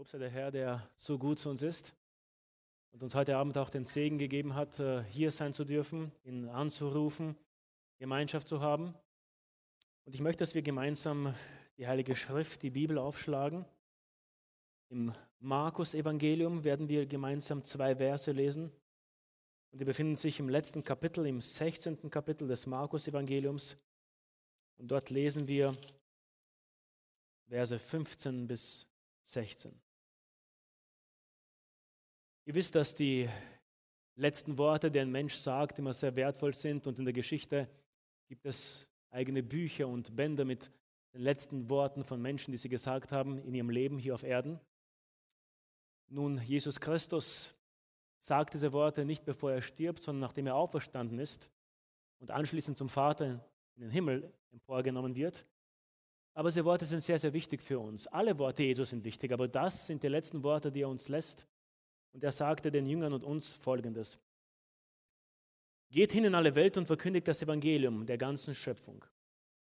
Gelobt sei der Herr, der so gut zu uns ist und uns heute Abend auch den Segen gegeben hat, hier sein zu dürfen, ihn anzurufen, Gemeinschaft zu haben. Und ich möchte, dass wir gemeinsam die Heilige Schrift, die Bibel aufschlagen. Im Markus-Evangelium werden wir gemeinsam 2 Verse lesen. Und die befinden sich im letzten Kapitel, im 16. Kapitel des Markus-Evangeliums. Und dort lesen wir Verse 15 bis 16. Ihr wisst, dass die letzten Worte, die ein Mensch sagt, immer sehr wertvoll sind. Und in der Geschichte gibt es eigene Bücher und Bände mit den letzten Worten von Menschen, die sie gesagt haben in ihrem Leben hier auf Erden. Nun, Jesus Christus sagt diese Worte nicht, bevor er stirbt, sondern nachdem er auferstanden ist und anschließend zum Vater in den Himmel emporgenommen wird. Aber diese Worte sind sehr, sehr wichtig für uns. Alle Worte Jesu sind wichtig, aber das sind die letzten Worte, die er uns lässt. Und er sagte den Jüngern und uns Folgendes: Geht hin in alle Welt und verkündigt das Evangelium der ganzen Schöpfung.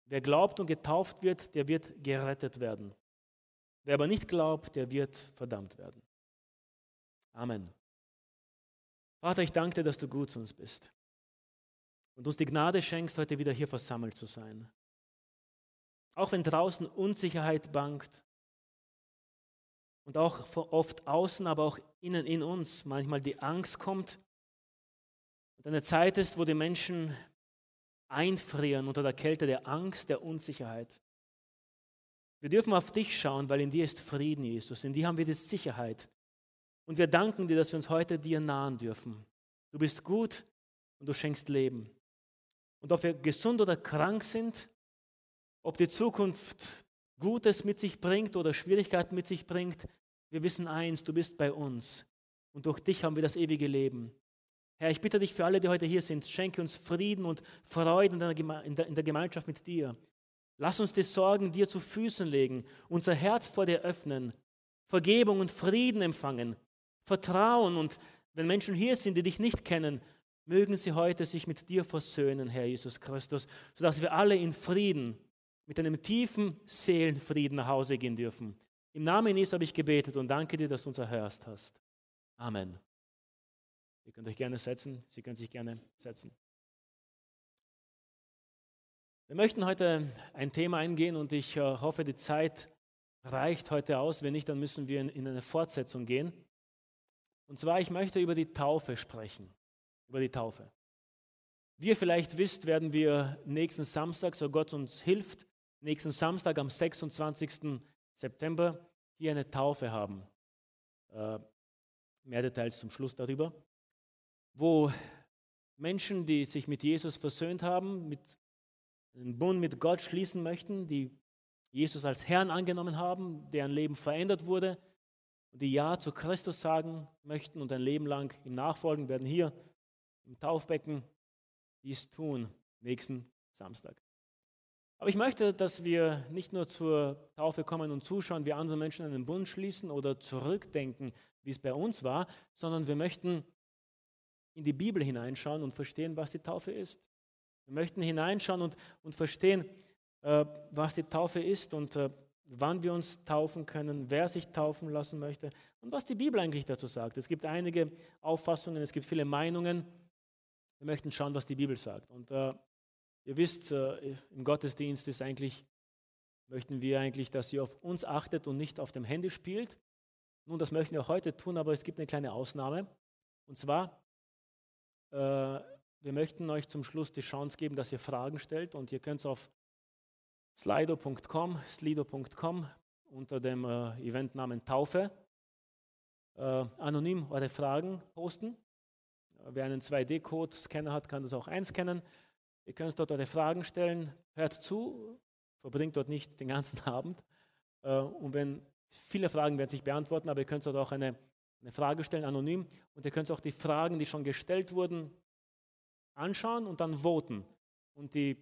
Wer glaubt und getauft wird, der wird gerettet werden. Wer aber nicht glaubt, der wird verdammt werden. Amen. Vater, ich danke dir, dass du gut zu uns bist und uns die Gnade schenkst, heute wieder hier versammelt zu sein. Auch wenn draußen Unsicherheit bangt und auch oft außen, aber auch innen in uns manchmal die Angst kommt und eine Zeit ist, wo die Menschen einfrieren unter der Kälte der Angst, der Unsicherheit. Wir dürfen auf dich schauen, weil in dir ist Frieden, Jesus. In dir haben wir die Sicherheit. Und wir danken dir, dass wir uns heute dir nahen dürfen. Du bist gut und du schenkst Leben. Und ob wir gesund oder krank sind, ob die Zukunft Gutes mit sich bringt oder Schwierigkeiten mit sich bringt, wir wissen eins, du bist bei uns. Und durch dich haben wir das ewige Leben. Herr, ich bitte dich für alle, die heute hier sind, schenke uns Frieden und Freude in der Gemeinschaft mit dir. Lass uns die Sorgen dir zu Füßen legen, unser Herz vor dir öffnen, Vergebung und Frieden empfangen, Vertrauen, und wenn Menschen hier sind, die dich nicht kennen, mögen sie heute sich mit dir versöhnen, Herr Jesus Christus, sodass wir alle in Frieden, mit einem tiefen Seelenfrieden nach Hause gehen dürfen. Im Namen Jesu habe ich gebetet und danke dir, dass du uns erhört hast. Amen. Ihr könnt euch gerne setzen, Sie können sich gerne setzen. Wir möchten heute ein Thema eingehen und ich hoffe, die Zeit reicht heute aus. Wenn nicht, dann müssen wir in eine Fortsetzung gehen. Und zwar, ich möchte über die Taufe sprechen, über die Taufe. Wie ihr vielleicht wisst, werden wir nächsten Samstag, so Gott uns hilft, nächsten Samstag am 26. September hier eine Taufe haben. Mehr Details zum Schluss darüber. Wo Menschen, die sich mit Jesus versöhnt haben, mit einem Bund mit Gott schließen möchten, die Jesus als Herrn angenommen haben, deren Leben verändert wurde und die Ja zu Christus sagen möchten und ein Leben lang ihm nachfolgen, werden hier im Taufbecken dies tun, nächsten Samstag. Aber ich möchte, dass wir nicht nur zur Taufe kommen und zuschauen, wie andere Menschen einen Bund schließen oder zurückdenken, wie es bei uns war, sondern wir möchten in die Bibel hineinschauen und verstehen, was die Taufe ist. Wir möchten hineinschauen und verstehen, was die Taufe ist und wann wir uns taufen können, wer sich taufen lassen möchte und was die Bibel eigentlich dazu sagt. Es gibt einige Auffassungen, es gibt viele Meinungen. Wir möchten schauen, was die Bibel sagt. Und ihr wisst, im Gottesdienst ist eigentlich, möchten wir eigentlich, dass ihr auf uns achtet und nicht auf dem Handy spielt. Nun, das möchten wir auch heute tun, aber es gibt eine kleine Ausnahme. Und zwar, wir möchten euch zum Schluss die Chance geben, dass ihr Fragen stellt, und ihr könnt es auf slido.com unter dem Eventnamen Taufe anonym eure Fragen posten. Wer einen 2D-Code-Scanner hat, kann das auch einscannen. Ihr könnt dort eure Fragen stellen. Hört zu, verbringt dort nicht den ganzen Abend. Und wenn viele Fragen werden sich beantworten, aber ihr könnt dort auch eine Frage stellen, anonym. Und ihr könnt auch die Fragen, die schon gestellt wurden, anschauen und dann voten. Und die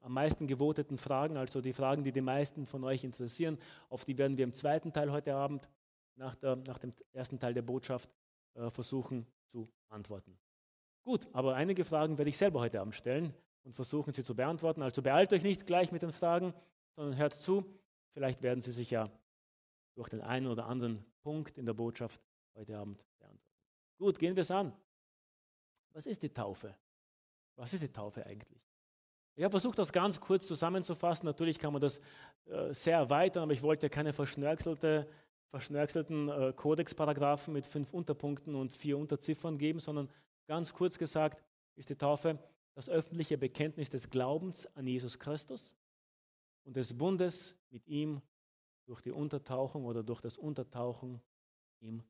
am meisten gewoteten Fragen, also die Fragen, die die meisten von euch interessieren, auf die werden wir im zweiten Teil heute Abend, nach dem ersten Teil der Botschaft, versuchen zu antworten. Gut, aber einige Fragen werde ich selber heute Abend stellen und versuchen, sie zu beantworten. Also beeilt euch nicht gleich mit den Fragen, sondern hört zu. Vielleicht werden sie sich ja durch den einen oder anderen Punkt in der Botschaft heute Abend beantworten. Gut, gehen wir es an. Was ist die Taufe? Was ist die Taufe eigentlich? Ich habe versucht, das ganz kurz zusammenzufassen. Natürlich kann man das sehr erweitern, aber ich wollte keine verschnörkelten Kodexparagraphen mit 5 Unterpunkten und 4 Unterziffern geben, sondern ganz kurz gesagt ist die Taufe das öffentliche Bekenntnis des Glaubens an Jesus Christus und des Bundes mit ihm durch die Untertauchung oder durch das Untertauchen im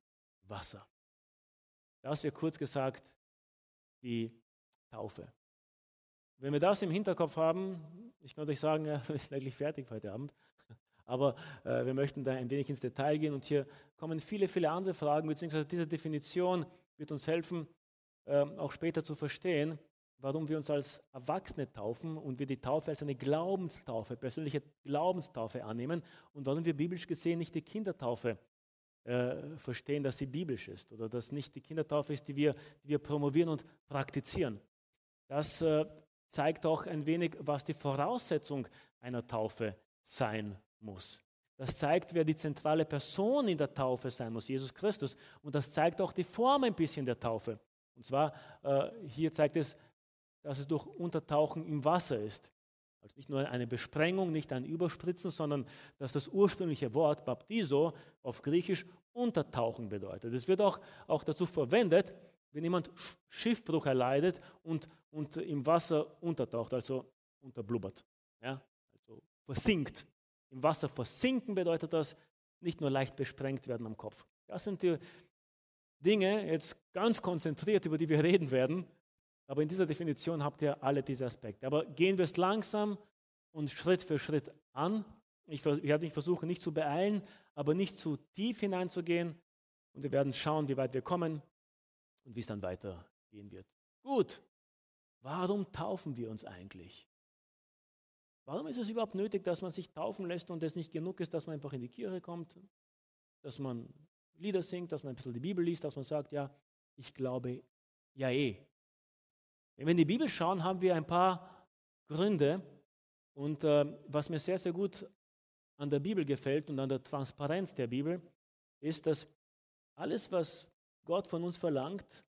Wasser. Das wäre kurz gesagt die Taufe. Wenn wir das im Hinterkopf haben, ich könnte euch sagen, wir sind eigentlich fertig heute Abend, aber wir möchten da ein wenig ins Detail gehen und hier kommen viele, viele andere Fragen, beziehungsweise diese Definition wird uns helfen, auch später zu verstehen, warum wir uns als Erwachsene taufen und wir die Taufe als eine Glaubenstaufe, persönliche Glaubenstaufe annehmen und warum wir biblisch gesehen nicht die Kindertaufe verstehen, dass sie biblisch ist oder dass nicht die Kindertaufe ist, die wir promovieren und praktizieren. Das zeigt auch ein wenig, was die Voraussetzung einer Taufe sein muss. Das zeigt, wer die zentrale Person in der Taufe sein muss, Jesus Christus. Und das zeigt auch die Form ein bisschen der Taufe. Und zwar, hier zeigt es, dass es durch Untertauchen im Wasser ist. Also nicht nur eine Besprengung, nicht ein Überspritzen, sondern dass das ursprüngliche Wort Baptizo auf Griechisch Untertauchen bedeutet. Es wird auch dazu verwendet, wenn jemand Schiffbruch erleidet und im Wasser untertaucht, also unterblubbert, ja? Also versinkt. Im Wasser versinken bedeutet das, nicht nur leicht besprengt werden am Kopf. Das sind die Dinge, jetzt ganz konzentriert, über die wir reden werden, aber in dieser Definition habt ihr alle diese Aspekte. Aber gehen wir es langsam und Schritt für Schritt an. Ich versuche nicht zu beeilen, aber nicht zu tief hineinzugehen. Und wir werden schauen, wie weit wir kommen und wie es dann weitergehen wird. Gut, warum taufen wir uns eigentlich? Warum ist es überhaupt nötig, dass man sich taufen lässt und es nicht genug ist, dass man einfach in die Kirche kommt, dass man Lieder singt, dass man ein bisschen die Bibel liest, dass man sagt, ja, ich glaube, ja eh. Wenn wir in die Bibel schauen, haben wir ein paar Gründe und was mir sehr, sehr gut an der Bibel gefällt und an der Transparenz der Bibel, ist, dass alles, was Gott von uns verlangt,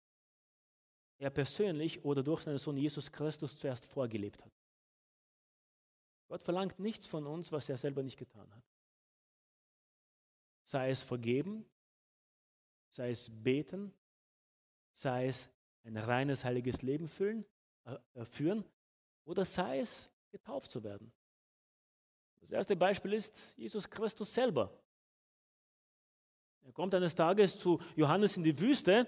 er persönlich oder durch seinen Sohn Jesus Christus zuerst vorgelebt hat. Gott verlangt nichts von uns, was er selber nicht getan hat. Sei es vergeben, sei es beten, sei es ein reines, heiliges Leben führen oder sei es, getauft zu werden. Das erste Beispiel ist Jesus Christus selber. Er kommt eines Tages zu Johannes in die Wüste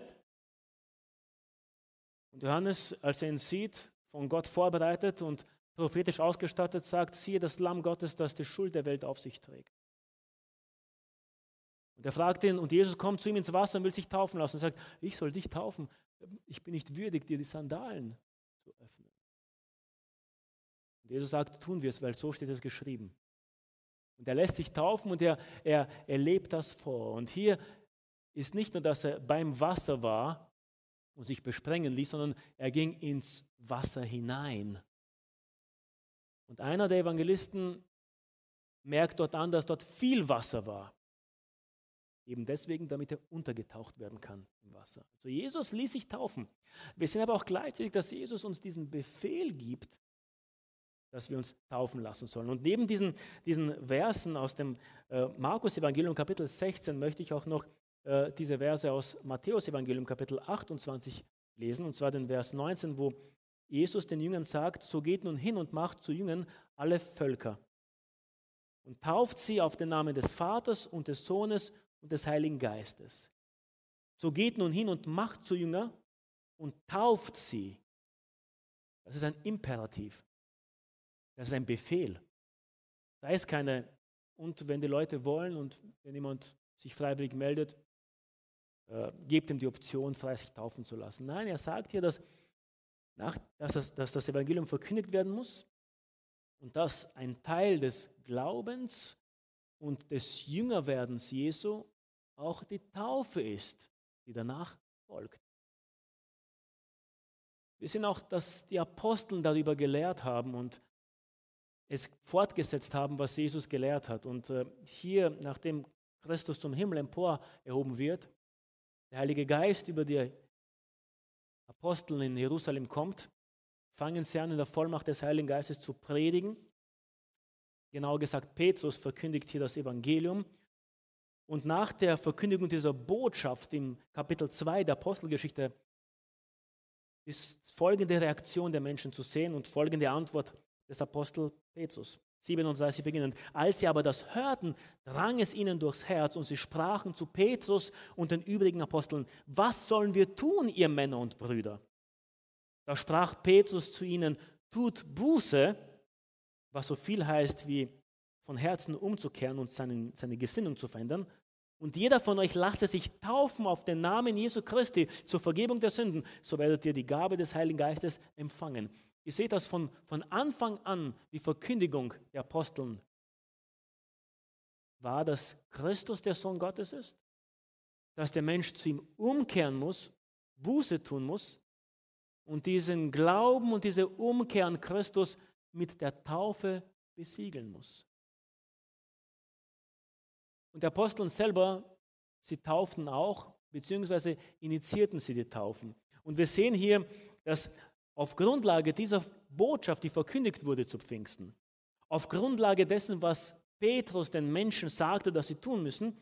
und Johannes, als er ihn sieht, von Gott vorbereitet und prophetisch ausgestattet, sagt, siehe das Lamm Gottes, das die Schuld der Welt auf sich trägt. Und er fragt ihn und Jesus kommt zu ihm ins Wasser und will sich taufen lassen und sagt, ich soll dich taufen. Ich bin nicht würdig, dir die Sandalen zu öffnen. Und Jesus sagt, tun wir es, weil so steht es geschrieben. Und er lässt sich taufen und er lebt das vor. Und hier ist nicht nur, dass er beim Wasser war und sich besprengen ließ, sondern er ging ins Wasser hinein. Und einer der Evangelisten merkt dort an, dass dort viel Wasser war. Eben deswegen, damit er untergetaucht werden kann im Wasser. Also Jesus ließ sich taufen. Wir sehen aber auch gleichzeitig, dass Jesus uns diesen Befehl gibt, dass wir uns taufen lassen sollen. Und neben diesen Versen aus dem Markus-Evangelium Kapitel 16 möchte ich auch noch diese Verse aus Matthäus-Evangelium Kapitel 28 lesen, und zwar den Vers 19, wo Jesus den Jüngern sagt, so geht nun hin und macht zu Jüngern alle Völker und tauft sie auf den Namen des Vaters und des Sohnes und des Heiligen Geistes. So geht nun hin und macht zu Jünger und tauft sie. Das ist ein Imperativ. Das ist ein Befehl. Da ist keine, und wenn die Leute wollen und wenn jemand sich freiwillig meldet, gebt ihm die Option, frei sich taufen zu lassen. Nein, er sagt hier, dass das Evangelium verkündigt werden muss und dass ein Teil des Glaubens und des Jüngerwerdens Jesu auch die Taufe ist, die danach folgt. Wir sehen auch, dass die Aposteln darüber gelehrt haben und es fortgesetzt haben, was Jesus gelehrt hat. Und hier, nachdem Christus zum Himmel empor erhoben wird, der Heilige Geist über die Apostel in Jerusalem kommt, fangen sie an, in der Vollmacht des Heiligen Geistes zu predigen. Genauer gesagt, Petrus verkündigt hier das Evangelium. Und nach der Verkündigung dieser Botschaft im Kapitel 2 der Apostelgeschichte ist folgende Reaktion der Menschen zu sehen und folgende Antwort des Apostels Petrus. 37 beginnend. Als sie aber das hörten, drang es ihnen durchs Herz und sie sprachen zu Petrus und den übrigen Aposteln: Was sollen wir tun, ihr Männer und Brüder? Da sprach Petrus zu ihnen: Tut Buße, was so viel heißt wie von Herzen umzukehren und seine Gesinnung zu verändern. Und jeder von euch lasse sich taufen auf den Namen Jesu Christi zur Vergebung der Sünden, so werdet ihr die Gabe des Heiligen Geistes empfangen. Ihr seht das von Anfang an, die Verkündigung der Aposteln war, dass Christus der Sohn Gottes ist, dass der Mensch zu ihm umkehren muss, Buße tun muss und diesen Glauben und diese Umkehr an Christus mit der Taufe besiegeln muss. Und die Aposteln selber, sie tauften auch, beziehungsweise initiierten sie die Taufen. Und wir sehen hier, dass auf Grundlage dieser Botschaft, die verkündigt wurde zu Pfingsten, auf Grundlage dessen, was Petrus den Menschen sagte, dass sie tun müssen,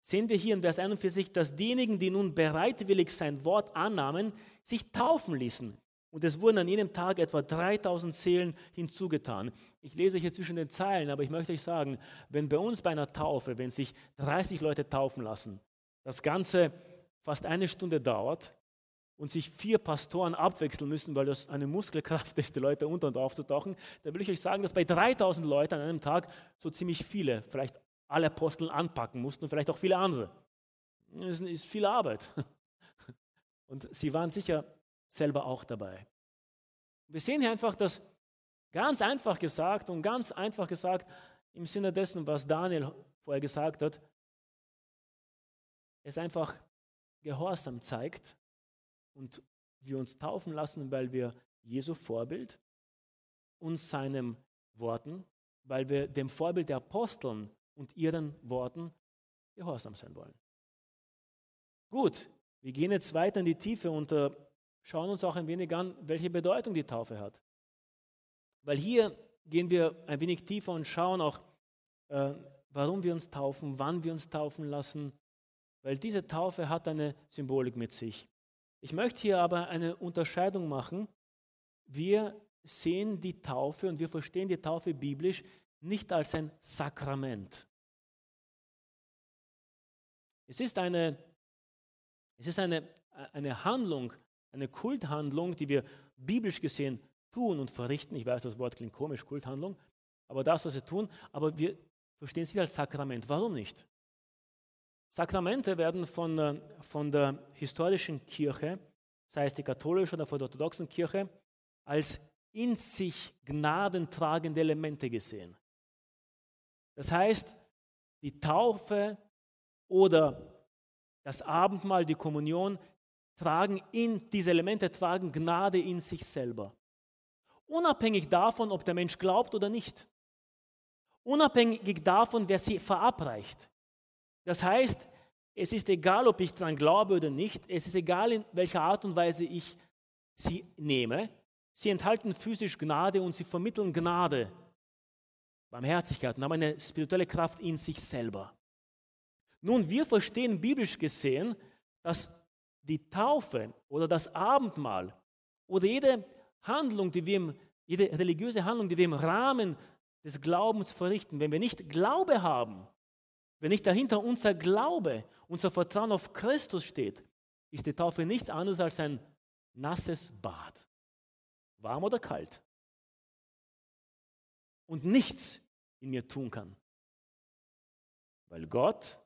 sehen wir hier in Vers 41, dass diejenigen, die nun bereitwillig sein Wort annahmen, sich taufen ließen. Und es wurden an jenem Tag etwa 3000 Seelen hinzugetan. Ich lese hier zwischen den Zeilen, aber ich möchte euch sagen, wenn bei uns bei einer Taufe, wenn sich 30 Leute taufen lassen, das Ganze fast eine Stunde dauert und sich 4 Pastoren abwechseln müssen, weil das eine Muskelkraft ist, die Leute unter und aufzutauchen, dann will ich euch sagen, dass bei 3000 Leuten an einem Tag so ziemlich viele, vielleicht alle Apostel anpacken mussten und vielleicht auch viele andere. Das ist viel Arbeit. Und sie waren sicher selber auch dabei. Wir sehen hier einfach, dass ganz einfach gesagt, im Sinne dessen, was Daniel vorher gesagt hat, es einfach Gehorsam zeigt und wir uns taufen lassen, weil wir Jesu Vorbild und seinen Worten, weil wir dem Vorbild der Aposteln und ihren Worten gehorsam sein wollen. Gut, wir gehen jetzt weiter in die Tiefe und schauen uns auch ein wenig an, welche Bedeutung die Taufe hat. Weil hier gehen wir ein wenig tiefer und schauen auch, warum wir uns taufen, wann wir uns taufen lassen, weil diese Taufe hat eine Symbolik mit sich. Ich möchte hier aber eine Unterscheidung machen. Wir sehen die Taufe und wir verstehen die Taufe biblisch nicht als ein Sakrament. Es ist eine Handlung, eine Kulthandlung, die wir biblisch gesehen tun und verrichten. Ich weiß, das Wort klingt komisch, Kulthandlung, aber das, was wir tun, aber wir verstehen es nicht als Sakrament. Warum nicht? Sakramente werden von der historischen Kirche, sei es die katholische oder von der orthodoxen Kirche, als in sich gnadentragende Elemente gesehen. Das heißt, die Taufe oder das Abendmahl, die Kommunion, diese Elemente tragen Gnade in sich selber. Unabhängig davon, ob der Mensch glaubt oder nicht. Unabhängig davon, wer sie verabreicht. Das heißt, es ist egal, ob ich daran glaube oder nicht. Es ist egal, in welcher Art und Weise ich sie nehme. Sie enthalten physisch Gnade und sie vermitteln Gnade, Barmherzigkeit und haben eine spirituelle Kraft in sich selber. Nun, wir verstehen biblisch gesehen, dass die Taufe oder das Abendmahl oder jede religiöse Handlung, die wir im Rahmen des Glaubens verrichten, wenn wir nicht Glaube haben, wenn nicht dahinter unser Glaube, unser Vertrauen auf Christus steht, ist die Taufe nichts anderes als ein nasses Bad. Warm oder kalt. Und nichts in mir tun kann. Weil Gott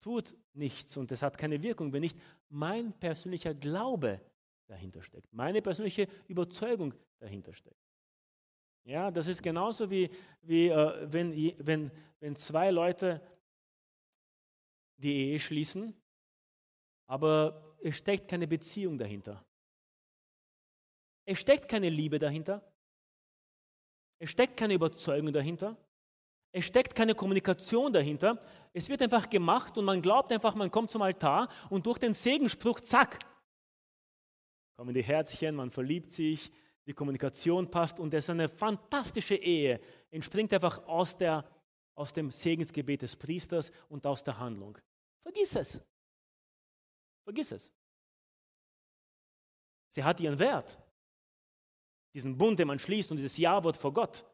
tut nichts und es hat keine Wirkung, wenn nicht mein persönlicher Glaube dahinter steckt, meine persönliche Überzeugung dahinter steckt. Ja, das ist genauso wie wenn zwei Leute die Ehe schließen, aber es steckt keine Beziehung dahinter. Es steckt keine Liebe dahinter. Es steckt keine Überzeugung dahinter. Es steckt keine Kommunikation dahinter. Es wird einfach gemacht und man glaubt einfach, man kommt zum Altar und durch den Segensspruch, zack, kommen die Herzchen, man verliebt sich, die Kommunikation passt und es ist eine fantastische Ehe, entspringt einfach aus dem Segensgebet des Priesters und aus der Handlung. Vergiss es. Vergiss es. Sie hat ihren Wert. Diesen Bund, den man schließt und dieses Ja-Wort vor Gott.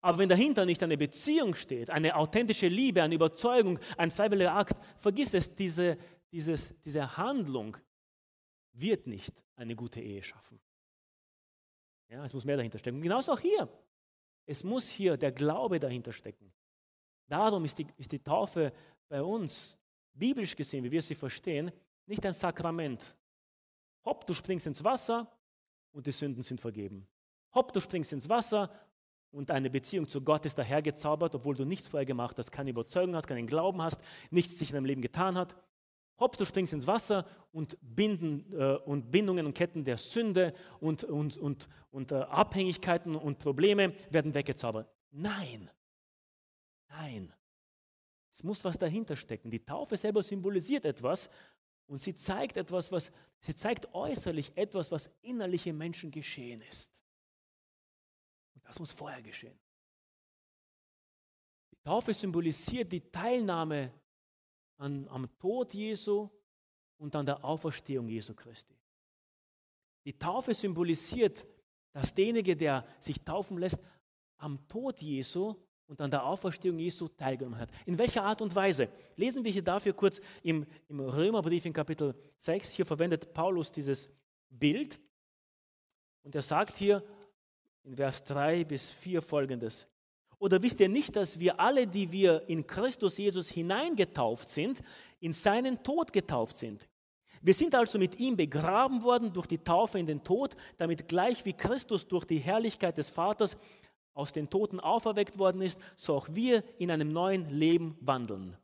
Aber wenn dahinter nicht eine Beziehung steht, eine authentische Liebe, eine Überzeugung, ein freiwilliger Akt, vergiss es, diese Handlung wird nicht eine gute Ehe schaffen. Ja, es muss mehr dahinter stecken. Und genauso auch hier. Es muss hier der Glaube dahinter stecken. Darum ist die Taufe bei uns, biblisch gesehen, wie wir sie verstehen, nicht ein Sakrament. Hopp, du springst ins Wasser und die Sünden sind vergeben. Hopp, du springst ins Wasser und eine Beziehung zu Gott ist dahergezaubert, obwohl du nichts vorher gemacht hast, keine Überzeugung hast, keinen Glauben hast, nichts sich in deinem Leben getan hat. Hopp, du springst ins Wasser und Bindungen und Ketten der Sünde und Abhängigkeiten und Probleme werden weggezaubert. Nein, nein. Es muss was dahinter stecken. Die Taufe selber symbolisiert etwas und sie zeigt äußerlich etwas, was innerlich im Menschen geschehen ist. Und das muss vorher geschehen. Die Taufe symbolisiert die Teilnahme am Tod Jesu und an der Auferstehung Jesu Christi. Die Taufe symbolisiert, dass derjenige, der sich taufen lässt, am Tod Jesu und an der Auferstehung Jesu teilgenommen hat. In welcher Art und Weise? Lesen wir hier dafür kurz im Römerbrief in Kapitel 6. Hier verwendet Paulus dieses Bild und er sagt hier in Vers 3 bis 4 Folgendes. Oder wisst ihr nicht, dass wir alle, die wir in Christus Jesus hineingetauft sind, in seinen Tod getauft sind? Wir sind also mit ihm begraben worden durch die Taufe in den Tod, damit gleich wie Christus durch die Herrlichkeit des Vaters aus den Toten auferweckt worden ist, so auch wir in einem neuen Leben wandeln.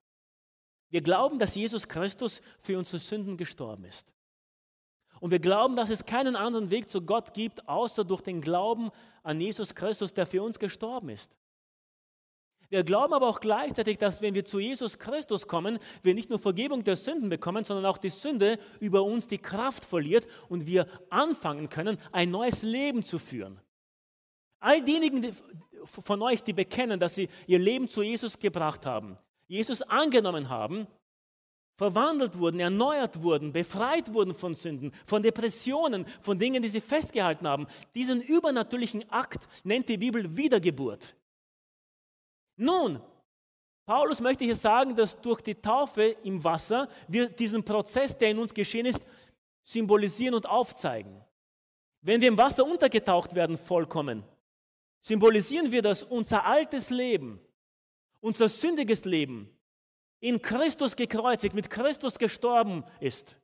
Wir glauben, dass Jesus Christus für unsere Sünden gestorben ist. Und wir glauben, dass es keinen anderen Weg zu Gott gibt, außer durch den Glauben an Jesus Christus, der für uns gestorben ist. Wir glauben aber auch gleichzeitig, dass wenn wir zu Jesus Christus kommen, wir nicht nur Vergebung der Sünden bekommen, sondern auch die Sünde über uns die Kraft verliert und wir anfangen können, ein neues Leben zu führen. All diejenigen von euch, die bekennen, dass sie ihr Leben zu Jesus gebracht haben, Jesus angenommen haben, verwandelt wurden, erneuert wurden, befreit wurden von Sünden, von Depressionen, von Dingen, die sie festgehalten haben. Diesen übernatürlichen Akt nennt die Bibel Wiedergeburt. Nun, Paulus möchte hier sagen, dass durch die Taufe im Wasser wir diesen Prozess, der in uns geschehen ist, symbolisieren und aufzeigen. Wenn wir im Wasser untergetaucht werden, vollkommen, symbolisieren wir, dass unser altes Leben, unser sündiges Leben in Christus gekreuzigt, mit Christus gestorben ist.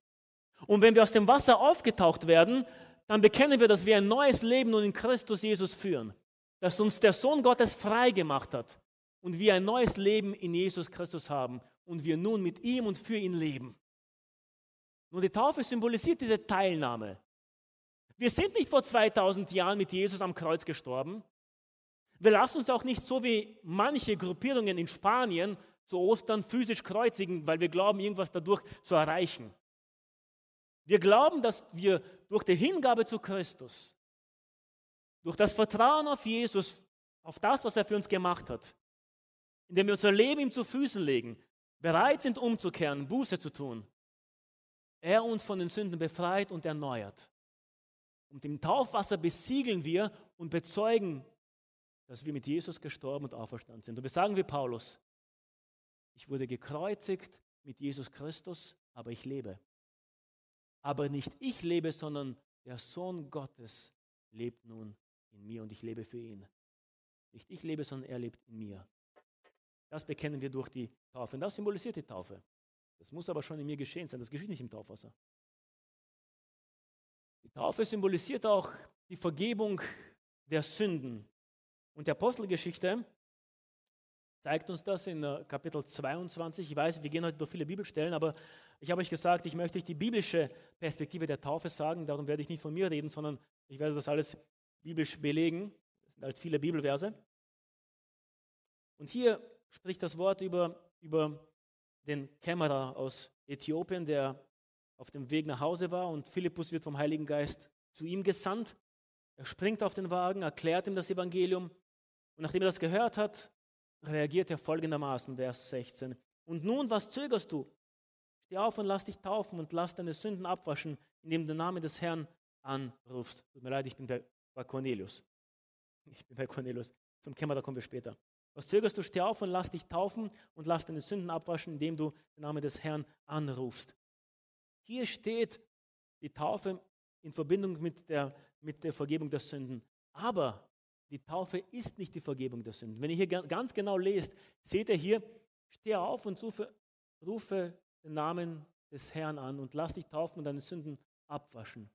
Und wenn wir aus dem Wasser aufgetaucht werden, dann bekennen wir, dass wir ein neues Leben nun in Christus Jesus führen, dass uns der Sohn Gottes frei gemacht hat. Und wir ein neues Leben in Jesus Christus haben und wir nun mit ihm und für ihn leben. Nun, die Taufe symbolisiert diese Teilnahme. Wir sind nicht vor 2000 Jahren mit Jesus am Kreuz gestorben. Wir lassen uns auch nicht so wie manche Gruppierungen in Spanien zu Ostern physisch kreuzigen, weil wir glauben, irgendwas dadurch zu erreichen. Wir glauben, dass wir durch die Hingabe zu Christus, durch das Vertrauen auf Jesus, auf das, was er für uns gemacht hat, indem wir unser Leben ihm zu Füßen legen, bereit sind umzukehren, Buße zu tun, er uns von den Sünden befreit und erneuert. Und im Taufwasser besiegeln wir und bezeugen, dass wir mit Jesus gestorben und auferstanden sind. Und wir sagen wie Paulus, ich wurde gekreuzigt mit Jesus Christus, aber ich lebe. Aber nicht ich lebe, sondern der Sohn Gottes lebt nun in mir und ich lebe für ihn. Nicht ich lebe, sondern er lebt in mir. Das bekennen wir durch die Taufe. Und das symbolisiert die Taufe. Das muss aber schon in mir geschehen sein. Das geschieht nicht im Taufwasser. Die Taufe symbolisiert auch die Vergebung der Sünden. Und die Apostelgeschichte zeigt uns das in Kapitel 22. Ich weiß, wir gehen heute durch viele Bibelstellen, aber ich habe euch gesagt, ich möchte euch die biblische Perspektive der Taufe sagen. Darum werde ich nicht von mir reden, sondern ich werde das alles biblisch belegen. Das sind halt viele Bibelverse. Und hier spricht das Wort über den Kämmerer aus Äthiopien, der auf dem Weg nach Hause war, und Philippus wird vom Heiligen Geist zu ihm gesandt. Er springt auf den Wagen, erklärt ihm das Evangelium, und nachdem er das gehört hat, reagiert er folgendermaßen, Vers 16. Und nun, was zögerst du? Steh auf und lass dich taufen und lass deine Sünden abwaschen, indem du den Namen des Herrn anrufst. Tut mir leid, ich bin bei Cornelius. Zum Kämmerer kommen wir später. Was zögerst du? Steh auf und lass dich taufen und lass deine Sünden abwaschen, indem du den Namen des Herrn anrufst. Hier steht die Taufe in Verbindung mit der Vergebung der Sünden. Aber die Taufe ist nicht die Vergebung der Sünden. Wenn ihr hier ganz genau lest, seht ihr hier, steh auf und rufe den Namen des Herrn an und lass dich taufen und deine Sünden abwaschen.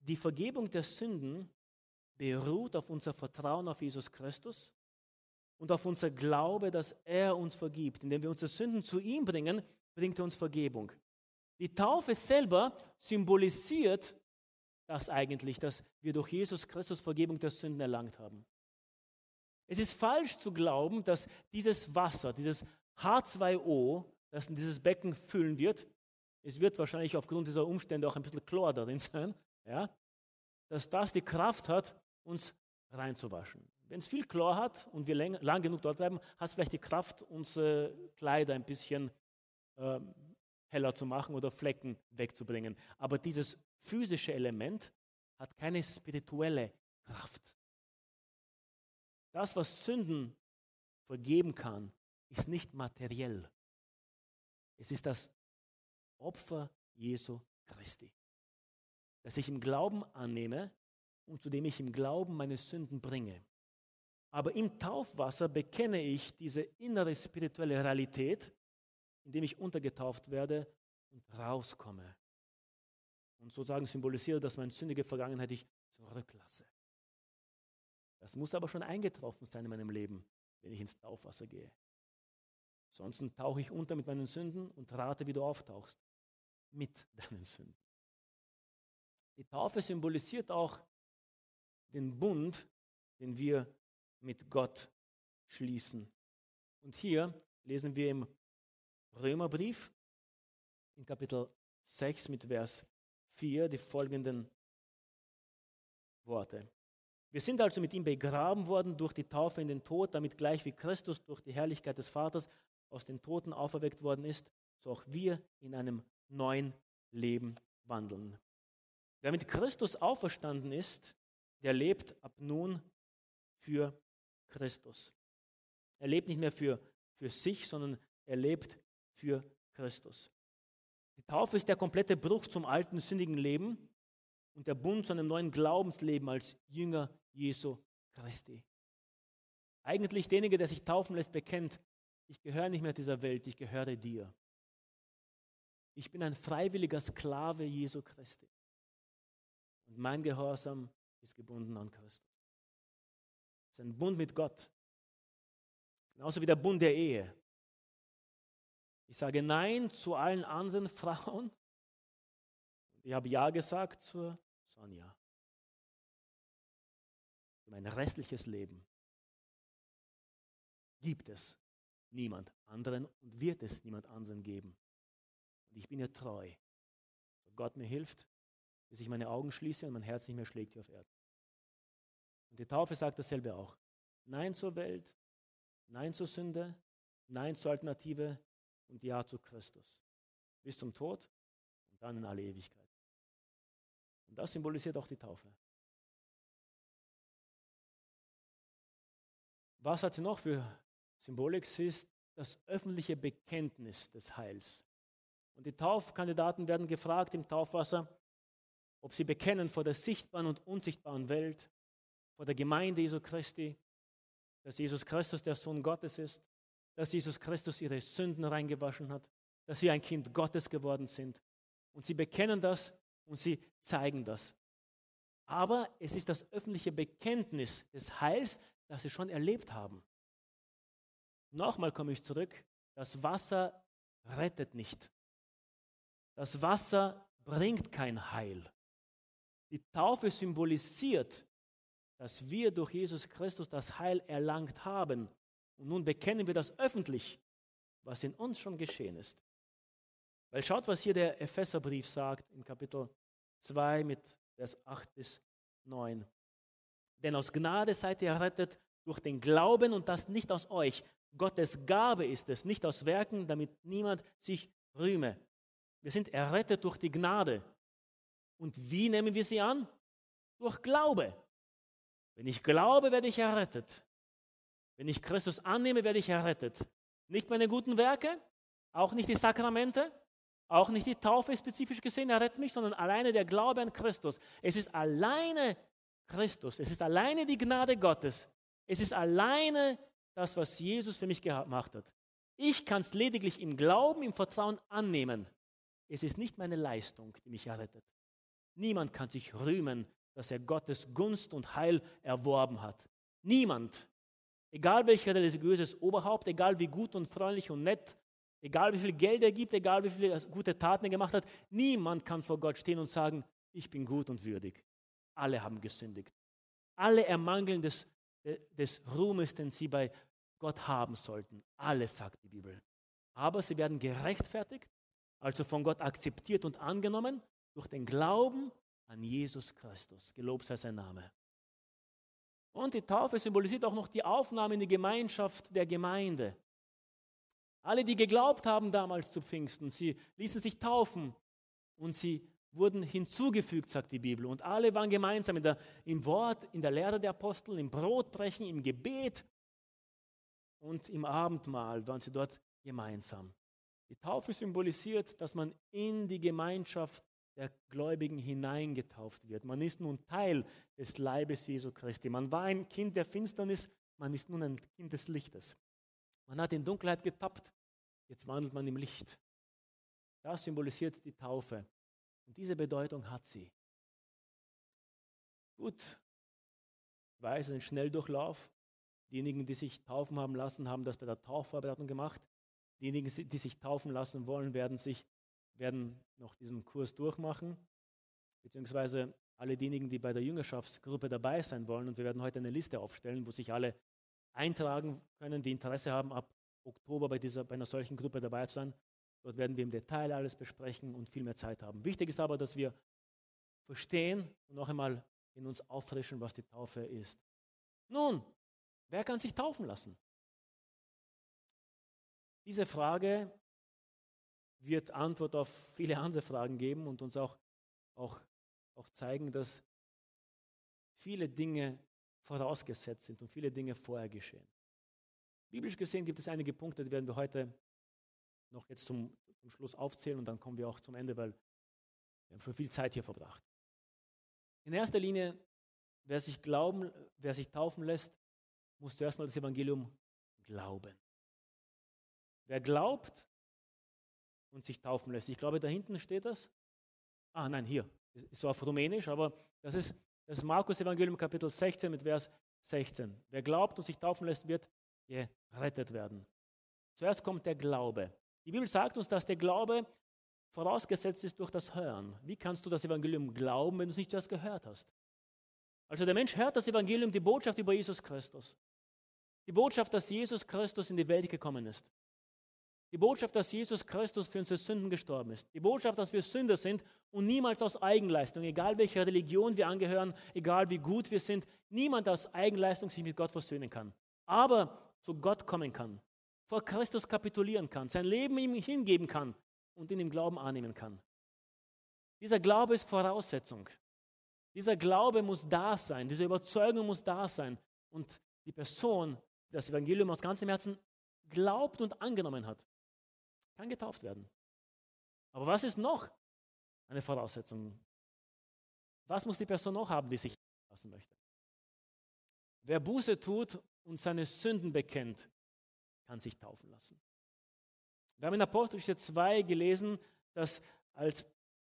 Die Vergebung der Sünden beruht auf unser Vertrauen auf Jesus Christus und auf unser Glaube, dass er uns vergibt. Indem wir unsere Sünden zu ihm bringen, bringt er uns Vergebung. Die Taufe selber symbolisiert das eigentlich, dass wir durch Jesus Christus Vergebung der Sünden erlangt haben. Es ist falsch zu glauben, dass dieses Wasser, dieses H2O, das in dieses Becken füllen wird, es wird wahrscheinlich aufgrund dieser Umstände auch ein bisschen Chlor darin sein, ja, dass das die Kraft hat, uns reinzuwaschen. Wenn es viel Chlor hat und wir lang genug dort bleiben, hat es vielleicht die Kraft, unsere Kleider ein bisschen heller zu machen oder Flecken wegzubringen. Aber dieses physische Element hat keine spirituelle Kraft. Das, was Sünden vergeben kann, ist nicht materiell. Es ist das Opfer Jesu Christi, das ich im Glauben annehme und zu dem ich im Glauben meine Sünden bringe. Aber im Taufwasser bekenne ich diese innere spirituelle Realität, indem ich untergetauft werde und rauskomme. Und sozusagen symbolisiere, dass meine sündige Vergangenheit ich zurücklasse. Das muss aber schon eingetroffen sein in meinem Leben, wenn ich ins Taufwasser gehe. Sonst tauche ich unter mit meinen Sünden und rate, wie du auftauchst. Mit deinen Sünden. Die Taufe symbolisiert auch den Bund, den wir mit Gott schließen. Und hier lesen wir im Römerbrief, in Kapitel 6 mit Vers 4, die folgenden Worte. Wir sind also mit ihm begraben worden durch die Taufe in den Tod, damit gleich wie Christus durch die Herrlichkeit des Vaters aus den Toten auferweckt worden ist, so auch wir in einem neuen Leben wandeln. Wer mit Christus auferstanden ist, der lebt ab nun für Christus. Er lebt nicht mehr für sich, sondern er lebt für Christus. Die Taufe ist der komplette Bruch zum alten sündigen Leben und der Bund zu einem neuen Glaubensleben als Jünger Jesu Christi. Eigentlich derjenige, der sich taufen lässt, bekennt, ich gehöre nicht mehr dieser Welt, ich gehöre dir. Ich bin ein freiwilliger Sklave Jesu Christi. Und mein Gehorsam ist gebunden an Christus. Es ist ein Bund mit Gott. Genauso wie der Bund der Ehe. Ich sage Nein zu allen anderen Frauen. Ich habe Ja gesagt zur Sonja. Für mein restliches Leben gibt es niemand anderen und wird es niemand anderen geben. Und ich bin ihr treu. So Gott mir hilft, bis ich meine Augen schließe und mein Herz nicht mehr schlägt hier auf Erden. Und die Taufe sagt dasselbe auch. Nein zur Welt, Nein zur Sünde, Nein zur Alternative und Ja zu Christus. Bis zum Tod und dann in alle Ewigkeit. Und das symbolisiert auch die Taufe. Was hat sie noch für Symbolik? Sie ist das öffentliche Bekenntnis des Heils. Und die Taufkandidaten werden gefragt im Taufwasser, ob sie bekennen vor der sichtbaren und unsichtbaren Welt, vor der Gemeinde Jesu Christi, dass Jesus Christus der Sohn Gottes ist, dass Jesus Christus ihre Sünden reingewaschen hat, dass sie ein Kind Gottes geworden sind. Und sie bekennen das und sie zeigen das. Aber es ist das öffentliche Bekenntnis des Heils, das sie schon erlebt haben. Nochmal komme ich zurück, das Wasser rettet nicht. Das Wasser bringt kein Heil. Die Taufe symbolisiert dass wir durch Jesus Christus das Heil erlangt haben. Und nun bekennen wir das öffentlich, was in uns schon geschehen ist. Weil schaut, was hier der Epheserbrief sagt in Kapitel 2 mit Vers 8 bis 9. Denn aus Gnade seid ihr errettet durch den Glauben und das nicht aus euch. Gottes Gabe ist es, nicht aus Werken, damit niemand sich rühme. Wir sind errettet durch die Gnade. Und wie nehmen wir sie an? Durch Glaube. Wenn ich glaube, werde ich errettet. Wenn ich Christus annehme, werde ich errettet. Nicht meine guten Werke, auch nicht die Sakramente, auch nicht die Taufe spezifisch gesehen errettet mich, sondern alleine der Glaube an Christus. Es ist alleine Christus, es ist alleine die Gnade Gottes. Es ist alleine das, was Jesus für mich gemacht hat. Ich kann es lediglich im Glauben, im Vertrauen annehmen. Es ist nicht meine Leistung, die mich errettet. Niemand kann sich rühmen, dass er Gottes Gunst und Heil erworben hat. Niemand. Egal welches religiöses Oberhaupt, egal wie gut und freundlich und nett, egal wie viel Geld er gibt, egal wie viele gute Taten er gemacht hat, niemand kann vor Gott stehen und sagen, ich bin gut und würdig. Alle haben gesündigt. Alle ermangeln des Ruhmes, den sie bei Gott haben sollten. Alles, sagt die Bibel. Aber sie werden gerechtfertigt, also von Gott akzeptiert und angenommen, durch den Glauben an Jesus Christus. Gelobt sei sein Name. Und die Taufe symbolisiert auch noch die Aufnahme in die Gemeinschaft der Gemeinde. Alle, die geglaubt haben damals zu Pfingsten, sie ließen sich taufen und sie wurden hinzugefügt, sagt die Bibel. Und alle waren gemeinsam im Wort, in der Lehre der Apostel, im Brotbrechen, im Gebet und im Abendmahl waren sie dort gemeinsam. Die Taufe symbolisiert, dass man in die Gemeinschaft der Gläubigen hineingetauft wird. Man ist nun Teil des Leibes Jesu Christi. Man war ein Kind der Finsternis, man ist nun ein Kind des Lichtes. Man hat in Dunkelheit getappt, jetzt wandelt man im Licht. Das symbolisiert die Taufe. Und diese Bedeutung hat sie. Gut, ich weiß, ein Schnelldurchlauf. Diejenigen, die sich taufen haben lassen, haben das bei der Taufvorbereitung gemacht. Diejenigen, die sich taufen lassen wollen, werden noch diesen Kurs durchmachen, beziehungsweise alle diejenigen, die bei der Jüngerschaftsgruppe dabei sein wollen. Und wir werden heute eine Liste aufstellen, wo sich alle eintragen können, die Interesse haben, ab Oktober bei einer solchen Gruppe dabei zu sein. Dort werden wir im Detail alles besprechen und viel mehr Zeit haben. Wichtig ist aber, dass wir verstehen und noch einmal in uns auffrischen, was die Taufe ist. Nun, wer kann sich taufen lassen? Diese Frage wird Antwort auf viele andere Fragen geben und uns auch zeigen, dass viele Dinge vorausgesetzt sind und viele Dinge vorher geschehen. Biblisch gesehen gibt es einige Punkte, die werden wir heute noch jetzt zum Schluss aufzählen und dann kommen wir auch zum Ende, weil wir haben schon viel Zeit hier verbracht. In erster Linie, wer sich taufen lässt, muss zuerst mal das Evangelium glauben. Wer glaubt und sich taufen lässt. Ich glaube, da hinten steht das. Ah, nein, hier. Es war auf Rumänisch, aber das ist Markus-Evangelium Kapitel 16 mit Vers 16. Wer glaubt und sich taufen lässt, wird gerettet werden. Zuerst kommt der Glaube. Die Bibel sagt uns, dass der Glaube vorausgesetzt ist durch das Hören. Wie kannst du das Evangelium glauben, wenn du es nicht zuerst gehört hast? Also der Mensch hört das Evangelium, die Botschaft über Jesus Christus. Die Botschaft, dass Jesus Christus in die Welt gekommen ist. Die Botschaft, dass Jesus Christus für unsere Sünden gestorben ist. Die Botschaft, dass wir Sünder sind und niemals aus Eigenleistung, egal welcher Religion wir angehören, egal wie gut wir sind, niemand aus Eigenleistung sich mit Gott versöhnen kann. Aber zu Gott kommen kann, vor Christus kapitulieren kann, sein Leben ihm hingeben kann und ihn im Glauben annehmen kann. Dieser Glaube ist Voraussetzung. Dieser Glaube muss da sein, diese Überzeugung muss da sein. Und die Person, die das Evangelium aus ganzem Herzen glaubt und angenommen hat, kann getauft werden. Aber was ist noch eine Voraussetzung? Was muss die Person noch haben, die sich lassen möchte? Wer Buße tut und seine Sünden bekennt, kann sich taufen lassen. Wir haben in Apostelgeschichte 2 gelesen, dass als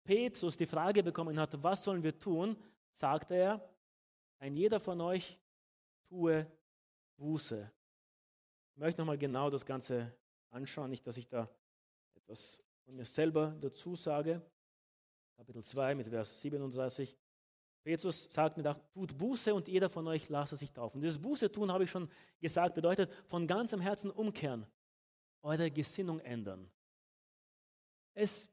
Petrus die Frage bekommen hat, was sollen wir tun, sagte er, ein jeder von euch tue Buße. Ich möchte nochmal genau das Ganze anschauen, nicht, dass ich da etwas von mir selber dazu sage. Kapitel 2 mit Vers 37 Jesus sagt mir, tut Buße und jeder von euch lasse sich taufen. Dieses Buße tun, habe ich schon gesagt, bedeutet von ganzem Herzen umkehren, eure Gesinnung ändern. Es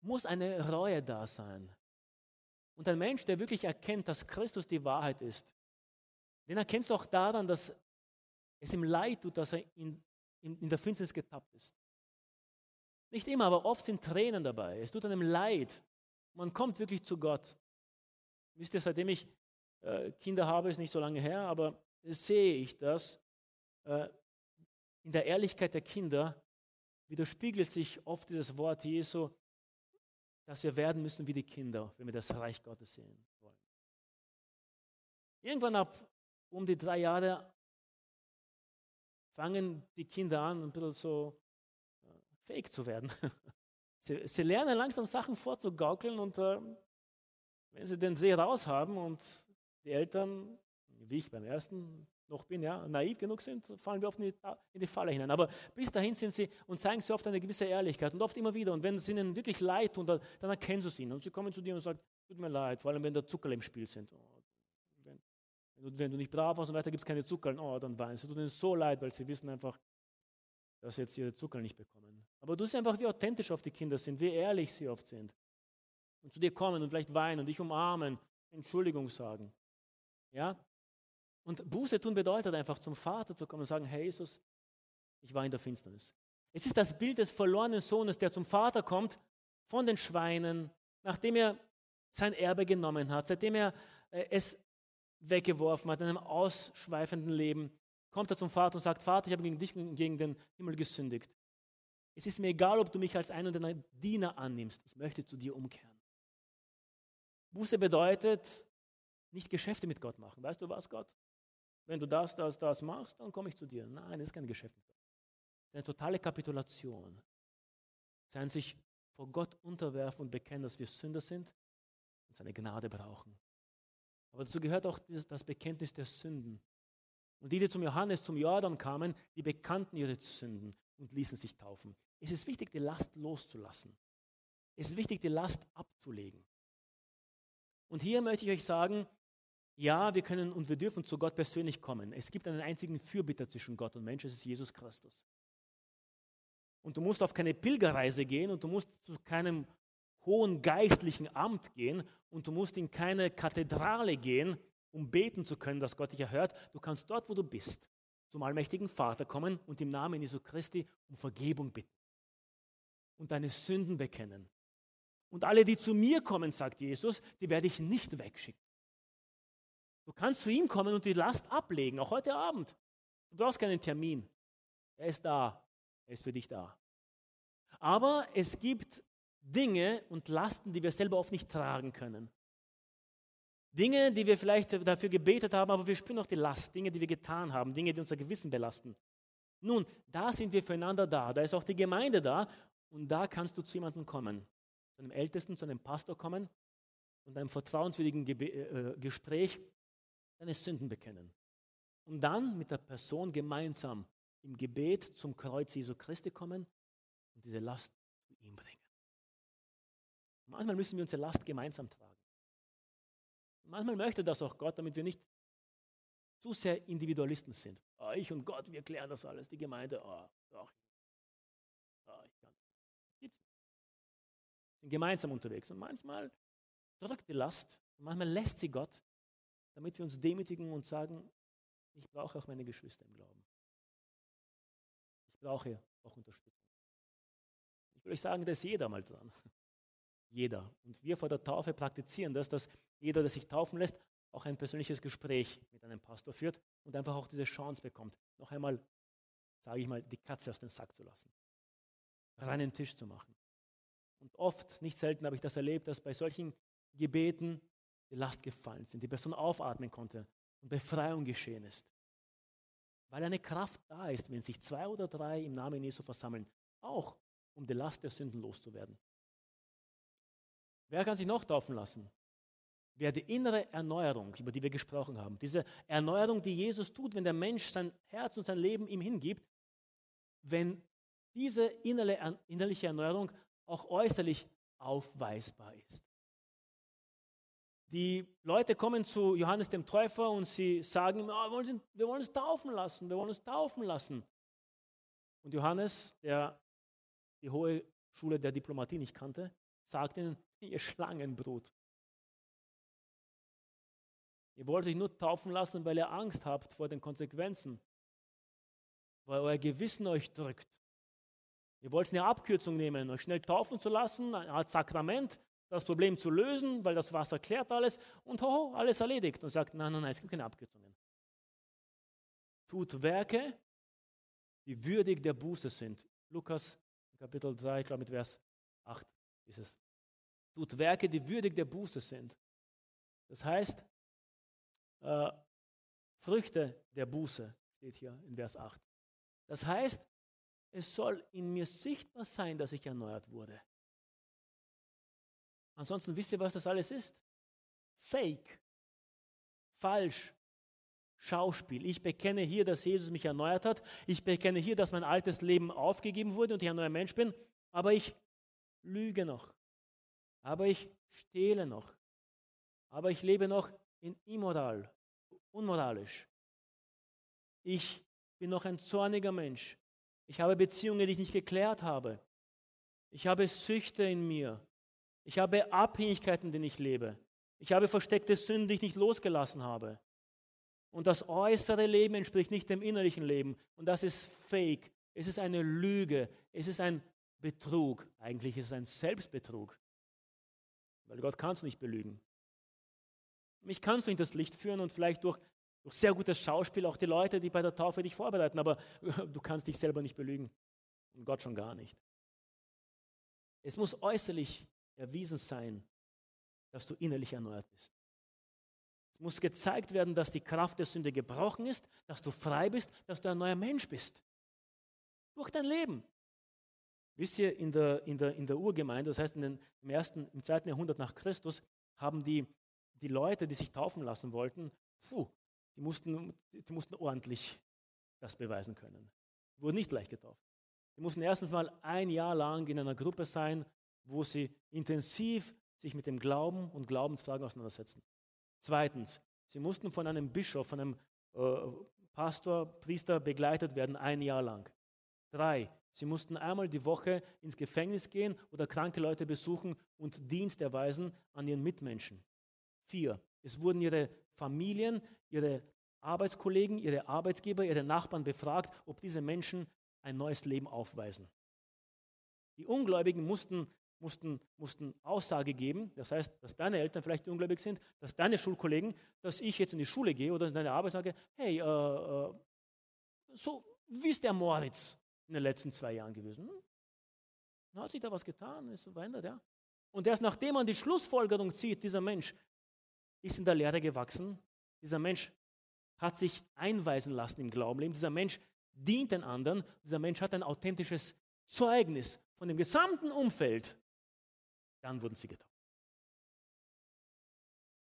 muss eine Reue da sein. Und ein Mensch, der wirklich erkennt, dass Christus die Wahrheit ist, den erkennst du auch daran, dass es ihm leid tut, dass er in der Finsternis getappt ist. Nicht immer, aber oft sind Tränen dabei. Es tut einem leid. Man kommt wirklich zu Gott. Wisst ihr, seitdem ich Kinder habe, ist nicht so lange her, aber sehe ich das. In der Ehrlichkeit der Kinder widerspiegelt sich oft dieses Wort Jesu, dass wir werden müssen wie die Kinder, wenn wir das Reich Gottes sehen wollen. Irgendwann ab um die 3 Jahre fangen die Kinder an, ein bisschen so fake zu werden. Sie lernen langsam Sachen vorzugaukeln und wenn sie den See raus haben und die Eltern, wie ich beim ersten noch bin, ja, naiv genug sind, fallen wir oft in die Falle hinein. Aber bis dahin sind sie und zeigen sie oft eine gewisse Ehrlichkeit und oft immer wieder. Und wenn es ihnen wirklich leid tut, dann erkennen sie es ihnen. Und sie kommen zu dir und sagen, tut mir leid, vor allem wenn da Zuckerl im Spiel sind. Oh, wenn du nicht brav warst und weiter, gibt es keine Zuckerl. Oh, dann weinen sie. Tut ihnen so leid, weil sie wissen einfach, dass sie jetzt ihre Zuckerl nicht bekommen. Aber du siehst einfach, wie authentisch oft die Kinder sind, wie ehrlich sie oft sind. Und zu dir kommen und vielleicht weinen, dich umarmen, Entschuldigung sagen. Ja? Und Buße tun bedeutet einfach, zum Vater zu kommen und sagen, hey Jesus, ich war in der Finsternis. Es ist das Bild des verlorenen Sohnes, der zum Vater kommt, von den Schweinen, nachdem er sein Erbe genommen hat, seitdem er es weggeworfen hat, in einem ausschweifenden Leben, kommt er zum Vater und sagt, Vater, ich habe gegen dich und gegen den Himmel gesündigt. Es ist mir egal, ob du mich als einen deiner Diener annimmst. Ich möchte zu dir umkehren. Buße bedeutet, nicht Geschäfte mit Gott machen. Weißt du was, Gott? Wenn du das machst, dann komme ich zu dir. Nein, das ist kein Geschäft mit Gott. Das ist eine totale Kapitulation. Sein sich vor Gott unterwerfen und bekennen, dass wir Sünder sind und seine Gnade brauchen. Aber dazu gehört auch das Bekenntnis der Sünden. Und die zum Johannes, zum Jordan kamen, die bekannten ihre Sünden und ließen sich taufen. Es ist wichtig, die Last loszulassen. Es ist wichtig, die Last abzulegen. Und hier möchte ich euch sagen, ja, wir können und wir dürfen zu Gott persönlich kommen. Es gibt einen einzigen Fürbitter zwischen Gott und Mensch, es ist Jesus Christus. Und du musst auf keine Pilgerreise gehen und du musst zu keinem hohen geistlichen Amt gehen und du musst in keine Kathedrale gehen, um beten zu können, dass Gott dich erhört. Du kannst dort, wo du bist, zum allmächtigen Vater kommen und im Namen Jesu Christi um Vergebung bitten und deine Sünden bekennen. Und alle, die zu mir kommen, sagt Jesus, die werde ich nicht wegschicken. Du kannst zu ihm kommen und die Last ablegen, auch heute Abend. Du brauchst keinen Termin. Er ist da. Er ist für dich da. Aber es gibt Dinge und Lasten, die wir selber oft nicht tragen können. Dinge, die wir vielleicht dafür gebetet haben, aber wir spüren auch die Last. Dinge, die wir getan haben. Dinge, die unser Gewissen belasten. Nun, da sind wir füreinander da. Da ist auch die Gemeinde da. Und da kannst du zu jemandem kommen. Zu einem Ältesten, zu einem Pastor kommen und einem vertrauenswürdigen Gespräch deine Sünden bekennen. Und dann mit der Person gemeinsam im Gebet zum Kreuz Jesu Christi kommen und diese Last zu ihm bringen. Manchmal müssen wir unsere Last gemeinsam tragen. Manchmal möchte das auch Gott, damit wir nicht zu sehr Individualisten sind. Oh, ich und Gott, wir klären das alles. Die Gemeinde, ich kann nicht. Sind gemeinsam unterwegs und manchmal drückt die Last und manchmal lässt sie Gott, damit wir uns demütigen und sagen, ich brauche auch meine Geschwister im Glauben. Ich brauche auch Unterstützung. Ich will euch sagen, da ist jeder mal dran. Jeder. Und wir vor der Taufe praktizieren das, dass jeder, der sich taufen lässt, auch ein persönliches Gespräch mit einem Pastor führt und einfach auch diese Chance bekommt, noch einmal, sage ich mal, die Katze aus dem Sack zu lassen. Reinen Tisch zu machen. Und oft, nicht selten habe ich das erlebt, dass bei solchen Gebeten die Last gefallen sind, die Person aufatmen konnte und Befreiung geschehen ist. Weil eine Kraft da ist, wenn sich 2 oder 3 im Namen Jesu versammeln, auch um die Last der Sünden loszuwerden. Wer kann sich noch taufen lassen? Wer die innere Erneuerung, über die wir gesprochen haben, diese Erneuerung, die Jesus tut, wenn der Mensch sein Herz und sein Leben ihm hingibt, wenn diese innerliche Erneuerung auch äußerlich aufweisbar ist. Die Leute kommen zu Johannes dem Täufer und sie sagen, wir wollen uns taufen lassen, wir wollen uns taufen lassen. Und Johannes, der die hohe Schule der Diplomatie nicht kannte, sagt ihnen, ihr Schlangenbrut. Ihr wollt euch nur taufen lassen, weil ihr Angst habt vor den Konsequenzen, weil euer Gewissen euch drückt. Ihr wollt eine Abkürzung nehmen, euch schnell taufen zu lassen, eine Art Sakrament, das Problem zu lösen, weil das Wasser klärt alles und hoho, alles erledigt. Und sagt, nein, nein, nein, es gibt keine Abkürzungen. Tut Werke, die würdig der Buße sind. Lukas Kapitel 3, ich glaube mit Vers 8 ist es. Tut Werke, die würdig der Buße sind. Das heißt, Früchte der Buße, steht hier in Vers 8. Das heißt, es soll in mir sichtbar sein, dass ich erneuert wurde. Ansonsten wisst ihr, was das alles ist? Fake, falsch, Schauspiel. Ich bekenne hier, dass Jesus mich erneuert hat. Ich bekenne hier, dass mein altes Leben aufgegeben wurde und ich ein neuer Mensch bin. Aber ich lüge noch. Aber ich stehle noch. Aber ich lebe noch in immoral, unmoralisch. Ich bin noch ein zorniger Mensch. Ich habe Beziehungen, die ich nicht geklärt habe. Ich habe Süchte in mir. Ich habe Abhängigkeiten, denen ich lebe. Ich habe versteckte Sünden, die ich nicht losgelassen habe. Und das äußere Leben entspricht nicht dem innerlichen Leben. Und das ist fake. Es ist eine Lüge. Es ist ein Betrug. Eigentlich ist es ein Selbstbetrug. Weil Gott kannst du nicht belügen. Mich kannst du in das Licht führen und vielleicht durch sehr gutes Schauspiel auch die Leute, die bei der Taufe dich vorbereiten. Aber du kannst dich selber nicht belügen. Und Gott schon gar nicht. Es muss äußerlich erwiesen sein, dass du innerlich erneuert bist. Es muss gezeigt werden, dass die Kraft der Sünde gebrochen ist, dass du frei bist, dass du ein neuer Mensch bist. Durch dein Leben. Wisst ihr, in der Urgemeinde, das heißt im 2. Jahrhundert nach Christus, haben die Leute, die sich taufen lassen wollten, die mussten ordentlich das beweisen können. Die wurden nicht gleich getauft. Die mussten erstens mal ein Jahr lang in einer Gruppe sein, wo sie intensiv sich mit dem Glauben und Glaubensfragen auseinandersetzen. Zweitens, sie mussten von einem Bischof, von einem Pastor, Priester begleitet werden, ein Jahr lang. 3, sie mussten einmal die Woche ins Gefängnis gehen oder kranke Leute besuchen und Dienst erweisen an ihren Mitmenschen. 4, es wurden ihre Familien, ihre Arbeitskollegen, ihre Arbeitgeber, ihre Nachbarn befragt, ob diese Menschen ein neues Leben aufweisen. Die Ungläubigen mussten Aussage geben, das heißt, dass deine Eltern vielleicht ungläubig sind, dass deine Schulkollegen, dass ich jetzt in die Schule gehe oder in deine Arbeit sage, hey, so wie ist der Moritz in den letzten 2 Jahren gewesen? Dann hat sich da was getan, ist verändert, ja. Und erst nachdem man die Schlussfolgerung zieht, dieser Mensch ist in der Lehre gewachsen, dieser Mensch hat sich einweisen lassen im Glaubenleben, dieser Mensch dient den anderen, dieser Mensch hat ein authentisches Zeugnis von dem gesamten Umfeld, dann wurden sie getauft.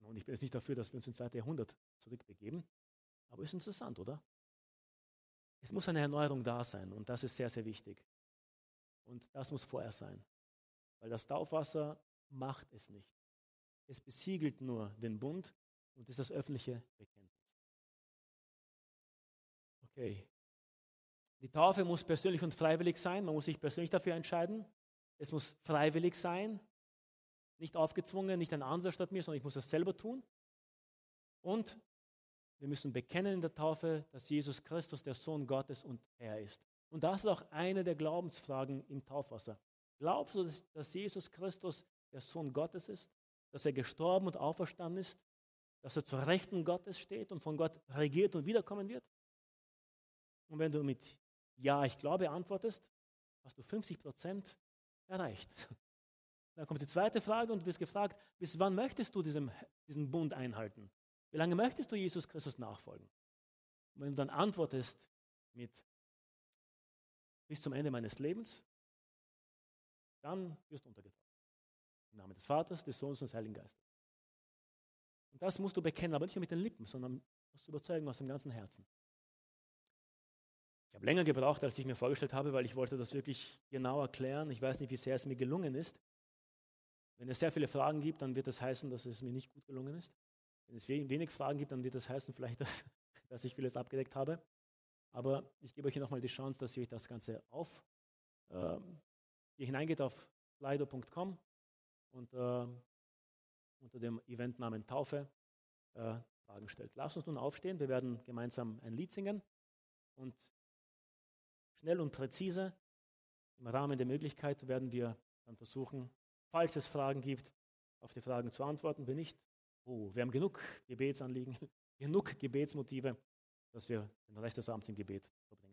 Und ich bin jetzt nicht dafür, dass wir uns ins 2. Jahrhundert zurückbegeben, aber ist interessant, oder? Es muss eine Erneuerung da sein und das ist sehr, sehr wichtig. Und das muss vorher sein, weil das Taufwasser macht es nicht. Es besiegelt nur den Bund und ist das öffentliche Bekenntnis. Okay. Die Taufe muss persönlich und freiwillig sein. Man muss sich persönlich dafür entscheiden. Es muss freiwillig sein. Nicht aufgezwungen, nicht ein anderer statt mir, sondern ich muss das selber tun. Und wir müssen bekennen in der Taufe, dass Jesus Christus der Sohn Gottes und Herr ist. Und das ist auch eine der Glaubensfragen im Taufwasser. Glaubst du, dass Jesus Christus der Sohn Gottes ist? Dass er gestorben und auferstanden ist? Dass er zur Rechten Gottes steht und von Gott regiert und wiederkommen wird? Und wenn du mit Ja, ich glaube antwortest, hast du 50% erreicht. Dann kommt die zweite Frage und du wirst gefragt, bis wann möchtest du diesen Bund einhalten? Wie lange möchtest du Jesus Christus nachfolgen? Und wenn du dann antwortest mit bis zum Ende meines Lebens, dann wirst du untergetaucht. Im Namen des Vaters, des Sohnes und des Heiligen Geistes. Und das musst du bekennen, aber nicht nur mit den Lippen, sondern aus der Überzeugung, aus dem ganzen Herzen. Ich habe länger gebraucht, als ich mir vorgestellt habe, weil ich wollte das wirklich genau erklären. Ich weiß nicht, wie sehr es mir gelungen ist. Wenn es sehr viele Fragen gibt, dann wird das heißen, dass es mir nicht gut gelungen ist. Wenn es wenig Fragen gibt, dann wird das heißen, vielleicht, dass ich vieles abgedeckt habe. Aber ich gebe euch hier nochmal die Chance, dass ihr euch das Ganze hier hineingeht auf slido.com und unter dem Eventnamen Taufe Fragen stellt. Lasst uns nun aufstehen, wir werden gemeinsam ein Lied singen und schnell und präzise im Rahmen der Möglichkeit werden wir dann versuchen, falls es Fragen gibt, auf die Fragen zu antworten. Wenn nicht, wir haben genug Gebetsanliegen, genug Gebetsmotive, dass wir den Rest des Abends im Gebet verbringen.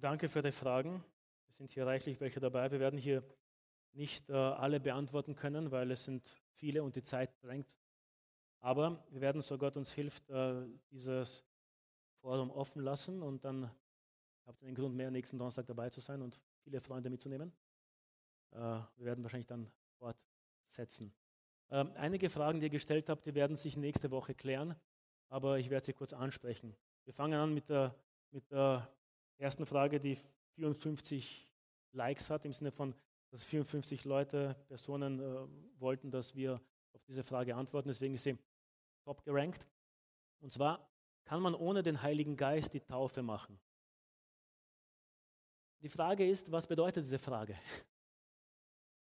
Danke für die Fragen. Es sind hier reichlich welche dabei. Wir werden hier nicht alle beantworten können, weil es sind viele und die Zeit drängt. Aber wir werden, so Gott uns hilft, dieses Forum offen lassen und dann habt ihr einen Grund mehr, nächsten Donnerstag dabei zu sein und viele Freunde mitzunehmen. Wir werden wahrscheinlich dann fortsetzen. Einige Fragen, die ihr gestellt habt, die werden sich nächste Woche klären, aber ich werde sie kurz ansprechen. Wir fangen an mit der ersten Frage, die 54 Likes hat, im Sinne von, dass 54 Personen wollten, dass wir auf diese Frage antworten. Deswegen ist sie top gerankt. Und zwar, kann man ohne den Heiligen Geist die Taufe machen? Die Frage ist, was bedeutet diese Frage?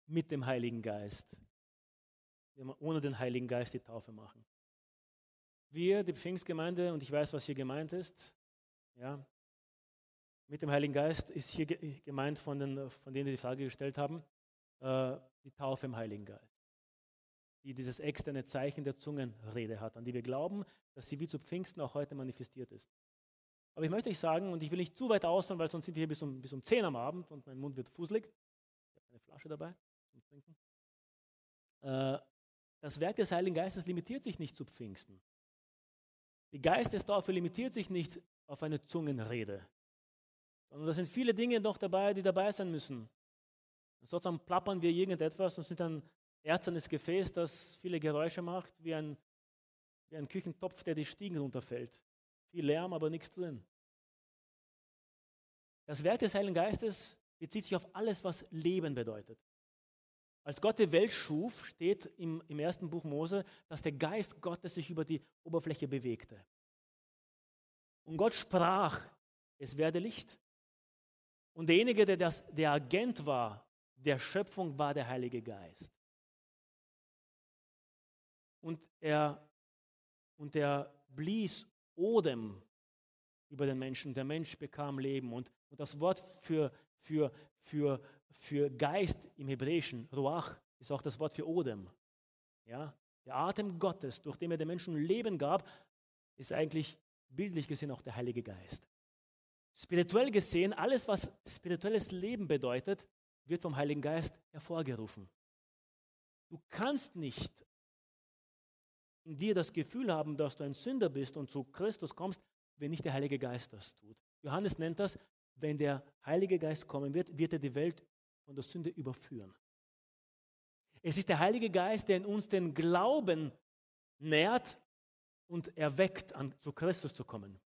Mit dem Heiligen Geist. Wenn man ohne den Heiligen Geist die Taufe machen. Wir, die Pfingstgemeinde, und ich weiß, was hier gemeint ist, ja, mit dem Heiligen Geist ist hier gemeint von denen, die die Frage gestellt haben, die Taufe im Heiligen Geist, die dieses externe Zeichen der Zungenrede hat, an die wir glauben, dass sie wie zu Pfingsten auch heute manifestiert ist. Aber ich möchte euch sagen, und ich will nicht zu weit ausholen, weil sonst sind wir hier bis um 10 am Abend und mein Mund wird fusselig. Ich habe eine Flasche dabei zum Trinken. Das Werk des Heiligen Geistes limitiert sich nicht zu Pfingsten. Die Geistestaufe limitiert sich nicht auf eine Zungenrede. Sondern da sind viele Dinge noch dabei, die dabei sein müssen. Und sozusagen plappern wir irgendetwas und sind ein erzernes Gefäß, das viele Geräusche macht, wie ein Küchentopf, der die Stiegen runterfällt. Viel Lärm, aber nichts drin. Das Werk des Heiligen Geistes bezieht sich auf alles, was Leben bedeutet. Als Gott die Welt schuf, steht im ersten Buch Mose, dass der Geist Gottes sich über die Oberfläche bewegte. Und Gott sprach, es werde Licht. Und derjenige, der Agent war, der Schöpfung, war der Heilige Geist. Und er blies Odem über den Menschen. Der Mensch bekam Leben. Und das Wort für Geist im Hebräischen, Ruach, ist auch das Wort für Odem. Ja? Der Atem Gottes, durch den er den Menschen Leben gab, ist eigentlich bildlich gesehen auch der Heilige Geist. Spirituell gesehen, alles, was spirituelles Leben bedeutet, wird vom Heiligen Geist hervorgerufen. Du kannst nicht in dir das Gefühl haben, dass du ein Sünder bist und zu Christus kommst, wenn nicht der Heilige Geist das tut. Johannes nennt das, wenn der Heilige Geist kommen wird, wird er die Welt von der Sünde überführen. Es ist der Heilige Geist, der in uns den Glauben nährt und erweckt, zu Christus zu kommen.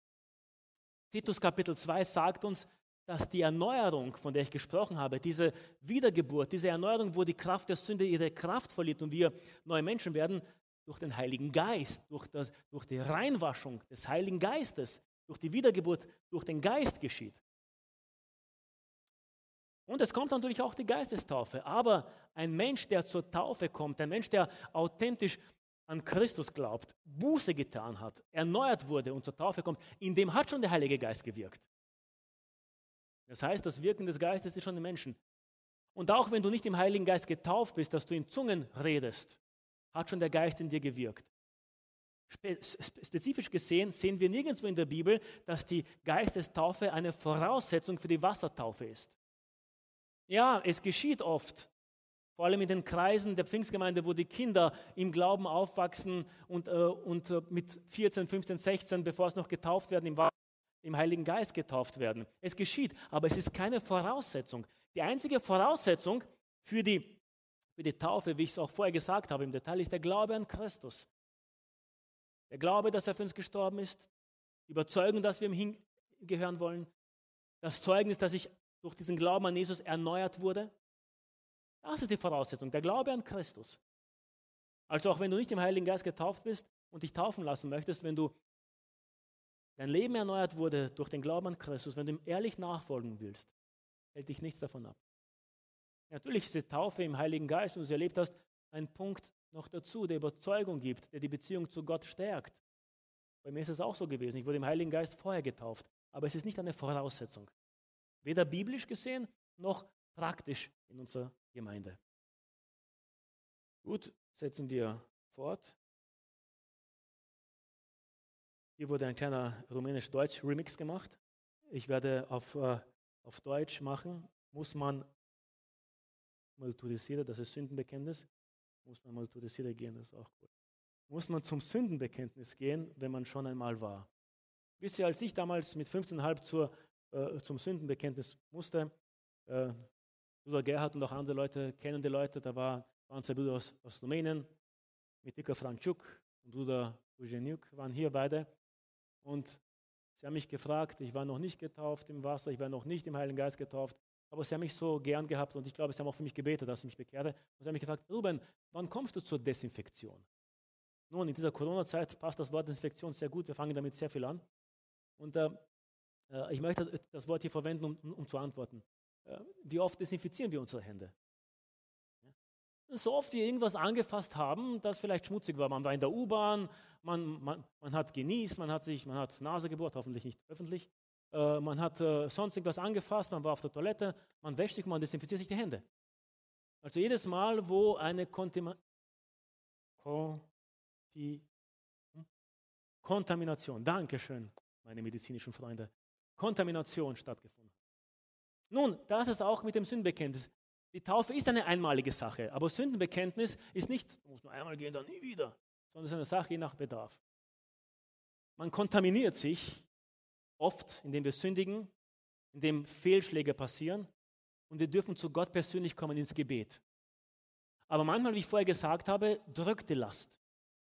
Titus Kapitel 2 sagt uns, dass die Erneuerung, von der ich gesprochen habe, diese Wiedergeburt, diese Erneuerung, wo die Kraft der Sünde ihre Kraft verliert und wir neue Menschen werden, durch den Heiligen Geist, durch die Reinwaschung des Heiligen Geistes, durch die Wiedergeburt, durch den Geist geschieht. Und es kommt natürlich auch die Geistestaufe, aber ein Mensch, der zur Taufe kommt, ein Mensch, der authentisch an Christus glaubt, Buße getan hat, erneuert wurde und zur Taufe kommt, in dem hat schon der Heilige Geist gewirkt. Das heißt, das Wirken des Geistes ist schon im Menschen. Und auch wenn du nicht im Heiligen Geist getauft bist, dass du in Zungen redest, hat schon der Geist in dir gewirkt. Spezifisch gesehen sehen wir nirgendwo in der Bibel, dass die Geistestaufe eine Voraussetzung für die Wassertaufe ist. Ja, es geschieht oft. Vor allem in den Kreisen der Pfingstgemeinde, wo die Kinder im Glauben aufwachsen und mit 14, 15, 16, bevor es noch getauft werden, im Heiligen Geist getauft werden. Es geschieht, aber es ist keine Voraussetzung. Die einzige Voraussetzung für die Taufe, wie ich es auch vorher gesagt habe im Detail, ist der Glaube an Christus. Der Glaube, dass er für uns gestorben ist, die Überzeugung, dass wir ihm hingehören wollen, das Zeugnis, dass ich durch diesen Glauben an Jesus erneuert wurde. Das ist die Voraussetzung, der Glaube an Christus. Also auch wenn du nicht im Heiligen Geist getauft bist und dich taufen lassen möchtest, wenn du dein Leben erneuert wurde durch den Glauben an Christus, wenn du ihm ehrlich nachfolgen willst, hält dich nichts davon ab. Natürlich ist die Taufe im Heiligen Geist, und du sie erlebt hast, ein Punkt noch dazu, der Überzeugung gibt, der die Beziehung zu Gott stärkt. Bei mir ist es auch so gewesen, ich wurde im Heiligen Geist vorher getauft, aber es ist nicht eine Voraussetzung. Weder biblisch gesehen, noch praktisch in unserer Gemeinde. Gut, setzen wir fort. Hier wurde ein kleiner rumänisch-deutsch-Remix gemacht. Ich werde auf Deutsch machen. Muss man Mărturisire, das ist Sündenbekenntnis. Muss man Mărturisire gehen, das ist auch gut. muss man zum Sündenbekenntnis gehen, wenn man schon einmal war. Wisst ihr, als ich damals mit 15,5 zum Sündenbekenntnis musste, Bruder Gerhard und auch andere Leute, kennende Leute, da waren zwei Brüder aus Rumänien, mit Tică Franciuc und Bruder Eugeniuq, waren hier beide. Und sie haben mich gefragt, ich war noch nicht getauft im Wasser, ich war noch nicht im Heiligen Geist getauft, aber sie haben mich so gern gehabt und ich glaube, sie haben auch für mich gebetet, dass ich mich bekehre. Und sie haben mich gefragt, Ruben, wann kommst du zur Desinfektion? Nun, in dieser Corona-Zeit passt das Wort Desinfektion sehr gut, wir fangen damit sehr viel an. Und ich möchte das Wort hier verwenden, um zu antworten. Wie oft desinfizieren wir unsere Hände? So oft wir irgendwas angefasst haben, das vielleicht schmutzig war. Man war in der U-Bahn, man hat genießt, man hat Nase gebohrt, hoffentlich nicht öffentlich. Man hat sonst irgendwas angefasst, man war auf der Toilette, man wäscht sich, man desinfiziert sich die Hände. Also jedes Mal, wo eine Kontamination, Dankeschön, meine medizinischen Freunde, Kontamination stattgefunden hat. Nun, das ist auch mit dem Sündenbekenntnis. Die Taufe ist eine einmalige Sache, aber Sündenbekenntnis ist nicht, du musst nur einmal gehen, dann nie wieder, sondern es ist eine Sache je nach Bedarf. Man kontaminiert sich oft, indem wir sündigen, indem Fehlschläge passieren und wir dürfen zu Gott persönlich kommen ins Gebet. Aber manchmal, wie ich vorher gesagt habe, drückt die Last.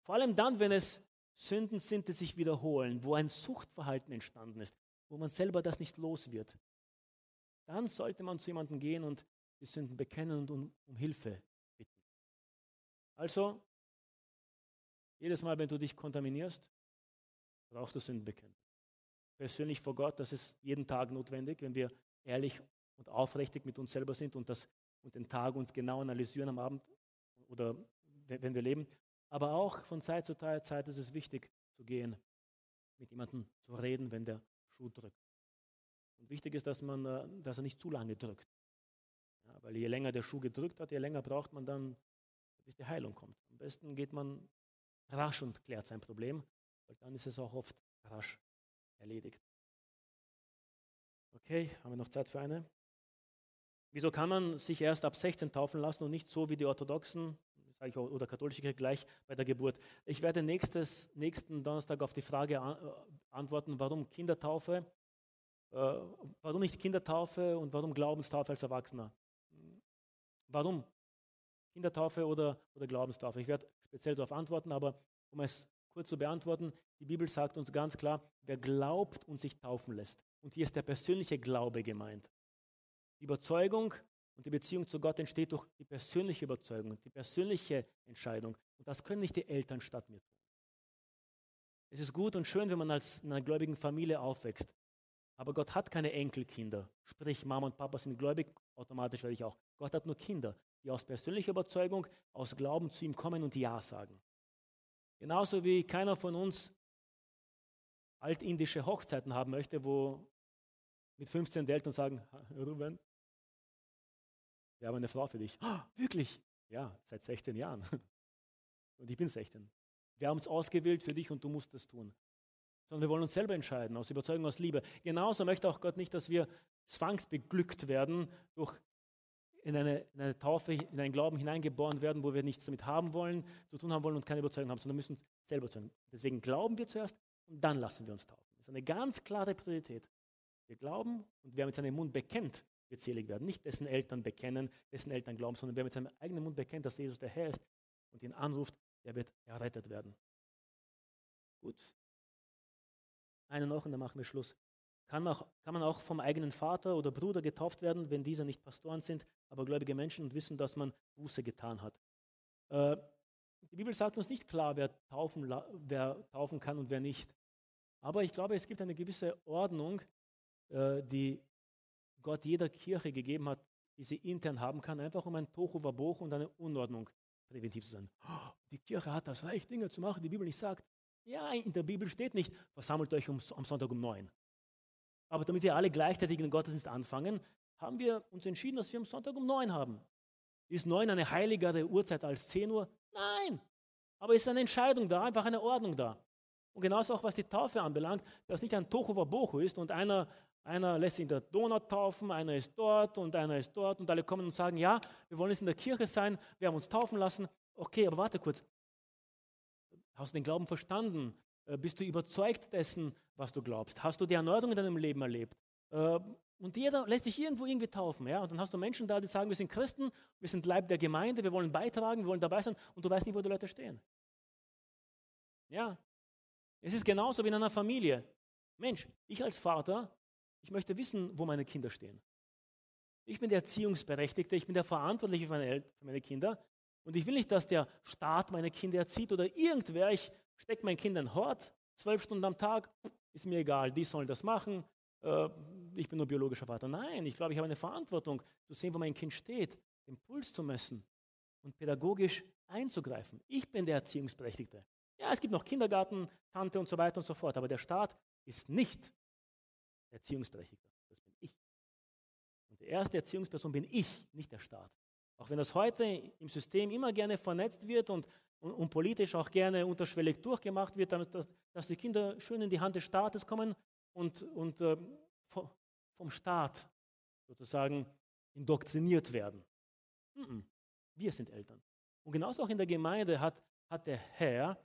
Vor allem dann, wenn es Sünden sind, die sich wiederholen, wo ein Suchtverhalten entstanden ist, wo man selber das nicht los wird. Dann sollte man zu jemandem gehen und die Sünden bekennen und um Hilfe bitten. Also, jedes Mal, wenn du dich kontaminierst, brauchst du Sünden bekennen. Persönlich vor Gott, das ist jeden Tag notwendig, wenn wir ehrlich und aufrichtig mit uns selber sind und den Tag uns genau analysieren am Abend oder wenn wir leben. Aber auch von Zeit zu Zeit ist es wichtig zu gehen, mit jemandem zu reden, wenn der Schuh drückt. Und wichtig ist, dass er nicht zu lange drückt. Ja, weil je länger der Schuh gedrückt hat, je länger braucht man dann, bis die Heilung kommt. Am besten geht man rasch und klärt sein Problem, weil dann ist es auch oft rasch erledigt. Okay, haben wir noch Zeit für eine? Wieso kann man sich erst ab 16 taufen lassen und nicht so wie die Orthodoxen oder Katholische gleich bei der Geburt? Ich werde nächsten Donnerstag auf die Frage antworten, warum nicht Kindertaufe und warum Glaubenstaufe als Erwachsener? Warum Kindertaufe oder Glaubenstaufe? Ich werde speziell darauf antworten, aber um es kurz zu beantworten, die Bibel sagt uns ganz klar, wer glaubt und sich taufen lässt. Und hier ist der persönliche Glaube gemeint. Die Überzeugung und die Beziehung zu Gott entsteht durch die persönliche Überzeugung, die persönliche Entscheidung. Und das können nicht die Eltern statt mir tun. Es ist gut und schön, wenn man in einer gläubigen Familie aufwächst. Aber Gott hat keine Enkelkinder. Sprich, Mama und Papa sind gläubig, automatisch werde ich auch. Gott hat nur Kinder, die aus persönlicher Überzeugung, aus Glauben zu ihm kommen und Ja sagen. Genauso wie keiner von uns altindische Hochzeiten haben möchte, wo mit 15 die Eltern sagen, Ruben, wir haben eine Frau für dich. Oh, wirklich? Ja, seit 16 Jahren. Und ich bin 16. Wir haben uns ausgewählt für dich und du musst das tun. Sondern wir wollen uns selber entscheiden, aus Überzeugung, aus Liebe. Genauso möchte auch Gott nicht, dass wir zwangsbeglückt werden, durch in eine Taufe, in einen Glauben hineingeboren werden, wo wir nichts damit haben wollen, zu tun haben wollen und keine Überzeugung haben, sondern müssen uns selber überzeugen. Deswegen glauben wir zuerst und dann lassen wir uns taufen. Das ist eine ganz klare Priorität. Wir glauben und wer mit seinem Mund bekennt, wird selig werden. Nicht dessen Eltern bekennen, dessen Eltern glauben, sondern wer mit seinem eigenen Mund bekennt, dass Jesus der Herr ist und ihn anruft, der wird errettet werden. Gut. Einen noch und dann machen wir Schluss. Kann man auch vom eigenen Vater oder Bruder getauft werden, wenn diese nicht Pastoren sind, aber gläubige Menschen und wissen, dass man Buße getan hat. Die Bibel sagt uns nicht klar, wer taufen kann und wer nicht. Aber ich glaube, es gibt eine gewisse Ordnung, die Gott jeder Kirche gegeben hat, die sie intern haben kann, einfach um ein Tohu Wabohu und eine Unordnung präventiv zu sein. Oh, die Kirche hat das Recht, Dinge zu machen, die Bibel nicht sagt. Ja, in der Bibel steht nicht, versammelt euch am Sonntag um 9. Aber damit wir alle gleichzeitig den Gottesdienst anfangen, haben wir uns entschieden, dass wir am Sonntag um 9 haben. Ist 9 eine heiligere Uhrzeit als 10 Uhr? Nein! Aber ist eine Entscheidung da, einfach eine Ordnung da. Und genauso auch, was die Taufe anbelangt, dass nicht ein Tohu Wabohu ist und einer lässt sich in der Donau taufen, einer ist dort und alle kommen und sagen, ja, wir wollen jetzt in der Kirche sein, wir haben uns taufen lassen. Okay, aber warte kurz. Hast du den Glauben verstanden? Bist du überzeugt dessen, was du glaubst? Hast du die Erneuerung in deinem Leben erlebt? Und jeder lässt sich irgendwie taufen. Ja? Und dann hast du Menschen da, die sagen, wir sind Christen, wir sind Leib der Gemeinde, wir wollen beitragen, wir wollen dabei sein und du weißt nicht, wo die Leute stehen. Ja, es ist genauso wie in einer Familie. Mensch, ich als Vater, ich möchte wissen, wo meine Kinder stehen. Ich bin der Erziehungsberechtigte, ich bin der Verantwortliche für meine Kinder und ich will nicht, dass der Staat meine Kinder erzieht oder irgendwer, ich stecke mein Kind in den Hort, 12 Stunden am Tag, ist mir egal, die sollen das machen, ich bin nur biologischer Vater. Nein, ich glaube, ich habe eine Verantwortung, zu sehen, wo mein Kind steht, den Puls zu messen und pädagogisch einzugreifen. Ich bin der Erziehungsberechtigte. Ja, es gibt noch Kindergarten, Tante und so weiter und so fort, aber der Staat ist nicht Erziehungsberechtigter. Das bin ich. Und die erste Erziehungsperson bin ich, nicht der Staat. Auch wenn das heute im System immer gerne vernetzt wird und politisch auch gerne unterschwellig durchgemacht wird, damit dass die Kinder schön in die Hand des Staates kommen und vom Staat sozusagen indoktriniert werden. Wir sind Eltern. Und genauso auch in der Gemeinde hat der Herr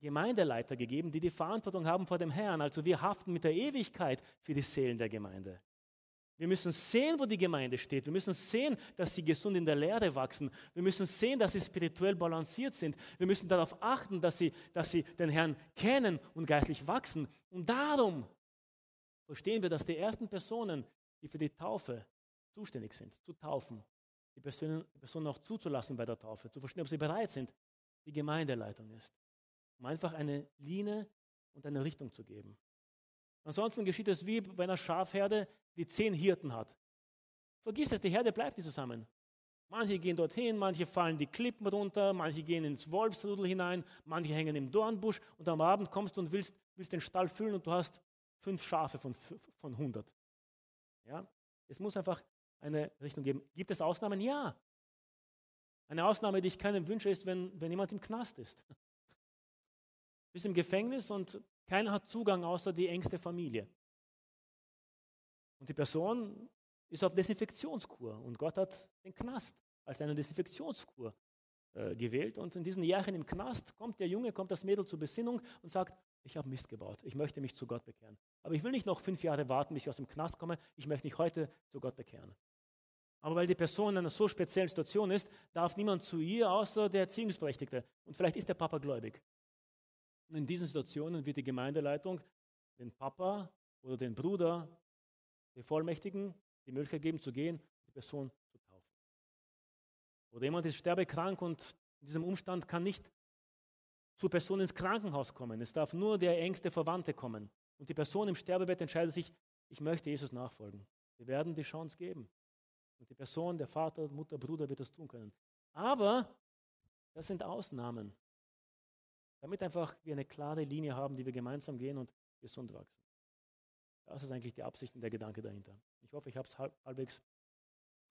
Gemeindeleiter gegeben, die Verantwortung haben vor dem Herrn. Also wir haften mit der Ewigkeit für die Seelen der Gemeinde. Wir müssen sehen, wo die Gemeinde steht. Wir müssen sehen, dass sie gesund in der Lehre wachsen. Wir müssen sehen, dass sie spirituell balanciert sind. Wir müssen darauf achten, dass sie den Herrn kennen und geistlich wachsen. Und darum verstehen wir, dass die ersten Personen, die für die Taufe zuständig sind, zu taufen, die Personen auch zuzulassen bei der Taufe, zu verstehen, ob sie bereit sind, die Gemeindeleitung ist, um einfach eine Linie und eine Richtung zu geben. Ansonsten geschieht es wie bei einer Schafherde, die 10 Hirten hat. Vergiss es, die Herde bleibt nicht zusammen. Manche gehen dorthin, manche fallen die Klippen runter, manche gehen ins Wolfsrudel hinein, manche hängen im Dornbusch und am Abend kommst du und willst den Stall füllen und du hast 5 Schafe von 100. Ja? Es muss einfach eine Richtung geben. Gibt es Ausnahmen? Ja. Eine Ausnahme, die ich keinem wünsche, ist, wenn jemand im Knast ist. Bist im Gefängnis und keiner hat Zugang außer die engste Familie. Und die Person ist auf Desinfektionskur und Gott hat den Knast als eine Desinfektionskur gewählt und in diesen Jahren im Knast kommt der Junge, kommt das Mädel zur Besinnung und sagt, ich habe Mist gebaut, ich möchte mich zu Gott bekehren. Aber ich will nicht noch 5 Jahre warten, bis ich aus dem Knast komme, ich möchte mich heute zu Gott bekehren. Aber weil die Person in einer so speziellen Situation ist, darf niemand zu ihr außer der Erziehungsberechtigte und vielleicht ist der Papa gläubig. Und in diesen Situationen wird die Gemeindeleitung den Papa oder den Bruder, den Vollmächtigen, die Möglichkeit geben zu gehen, die Person zu taufen. Oder jemand ist sterbekrank und in diesem Umstand kann nicht zur Person ins Krankenhaus kommen. Es darf nur der engste Verwandte kommen. Und die Person im Sterbebett entscheidet sich, ich möchte Jesus nachfolgen. Wir werden die Chance geben. Und die Person, der Vater, Mutter, Bruder wird das tun können. Aber das sind Ausnahmen. Damit einfach wir eine klare Linie haben, die wir gemeinsam gehen und gesund wachsen. Das ist eigentlich die Absicht und der Gedanke dahinter. Ich hoffe, ich habe es halbwegs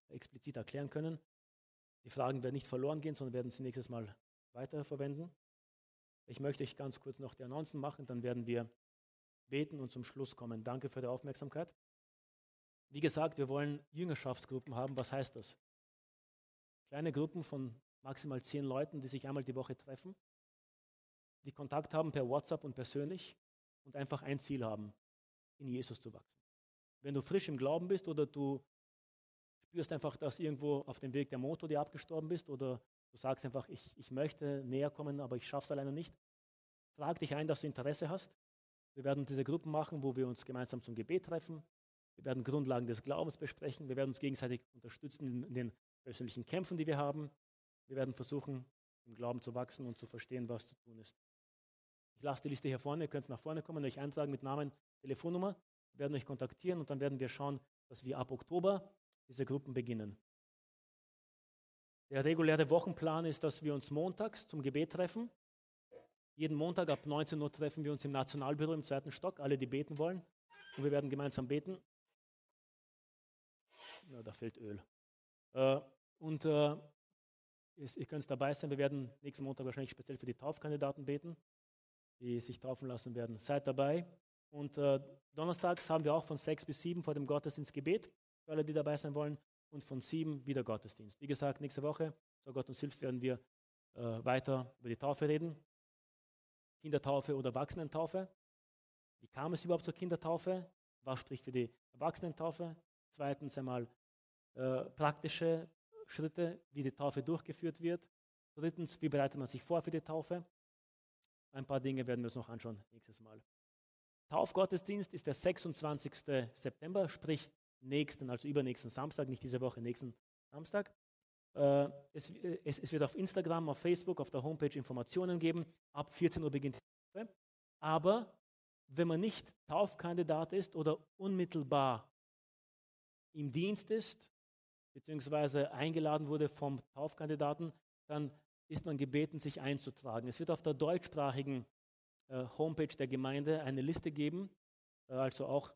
explizit erklären können. Die Fragen werden nicht verloren gehen, sondern werden sie nächstes Mal weiterverwenden. Ich möchte euch ganz kurz noch die Announcen machen, dann werden wir beten und zum Schluss kommen. Danke für die Aufmerksamkeit. Wie gesagt, wir wollen Jüngerschaftsgruppen haben. Was heißt das? Kleine Gruppen von maximal 10 Leuten, die sich einmal die Woche treffen, die Kontakt haben per WhatsApp und persönlich und einfach ein Ziel haben, in Jesus zu wachsen. Wenn du frisch im Glauben bist oder du spürst einfach, dass irgendwo auf dem Weg der Motor dir abgestorben bist oder du sagst einfach, ich möchte näher kommen, aber ich schaffe es alleine nicht, trag dich ein, dass du Interesse hast. Wir werden diese Gruppen machen, wo wir uns gemeinsam zum Gebet treffen. Wir werden Grundlagen des Glaubens besprechen. Wir werden uns gegenseitig unterstützen in den persönlichen Kämpfen, die wir haben. Wir werden versuchen, im Glauben zu wachsen und zu verstehen, was zu tun ist. Ich lasse die Liste hier vorne, ihr könnt nach vorne kommen, euch eintragen mit Namen, Telefonnummer, werden euch kontaktieren und dann werden wir schauen, dass wir ab Oktober diese Gruppen beginnen. Der reguläre Wochenplan ist, dass wir uns montags zum Gebet treffen. Jeden Montag ab 19 Uhr treffen wir uns im Nationalbüro im 2. Stock, alle, die beten wollen. Und wir werden gemeinsam beten. Na, da fehlt Öl. Ihr könnt dabei sein, wir werden nächsten Montag wahrscheinlich speziell für die Taufkandidaten beten, die sich taufen lassen werden. Seid dabei. Und donnerstags haben wir auch von 6 bis 7 vor dem Gottesdienst Gebet, für alle, die dabei sein wollen, und von 7 wieder Gottesdienst. Wie gesagt, nächste Woche, so Gott uns hilft, werden wir weiter über die Taufe reden. Kindertaufe oder Erwachsenentaufe. Wie kam es überhaupt zur Kindertaufe? Was spricht für die Erwachsenentaufe? Zweitens einmal praktische Schritte, wie die Taufe durchgeführt wird. Drittens, wie bereitet man sich vor für die Taufe? Ein paar Dinge werden wir uns noch anschauen nächstes Mal. Taufgottesdienst ist der 26. September, sprich nächsten, also übernächsten Samstag, nicht diese Woche, nächsten Samstag. Es wird auf Instagram, auf Facebook, auf der Homepage Informationen geben. Ab 14 Uhr beginnt die Taufe. Aber wenn man nicht Taufkandidat ist oder unmittelbar im Dienst ist, beziehungsweise eingeladen wurde vom Taufkandidaten, dann ist man gebeten, sich einzutragen. Es wird auf der deutschsprachigen Homepage der Gemeinde eine Liste geben, also auch,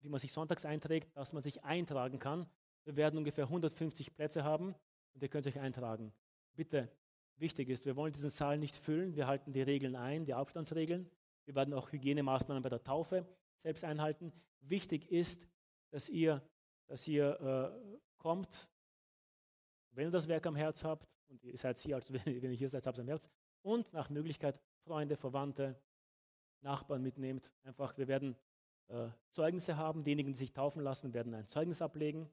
wie man sich sonntags einträgt, dass man sich eintragen kann. Wir werden ungefähr 150 Plätze haben und ihr könnt euch eintragen. Bitte, wichtig ist, wir wollen diesen Saal nicht füllen, wir halten die Regeln ein, die Abstandsregeln. Wir werden auch Hygienemaßnahmen bei der Taufe selbst einhalten. Wichtig ist, dass ihr kommt, wenn ihr das Werk am Herz habt, und ihr seid hier, also wenn ihr hier seid, habt ihr am Herz, und nach Möglichkeit Freunde, Verwandte, Nachbarn mitnehmt. Einfach, wir werden Zeugnisse haben, diejenigen, die sich taufen lassen, werden ein Zeugnis ablegen,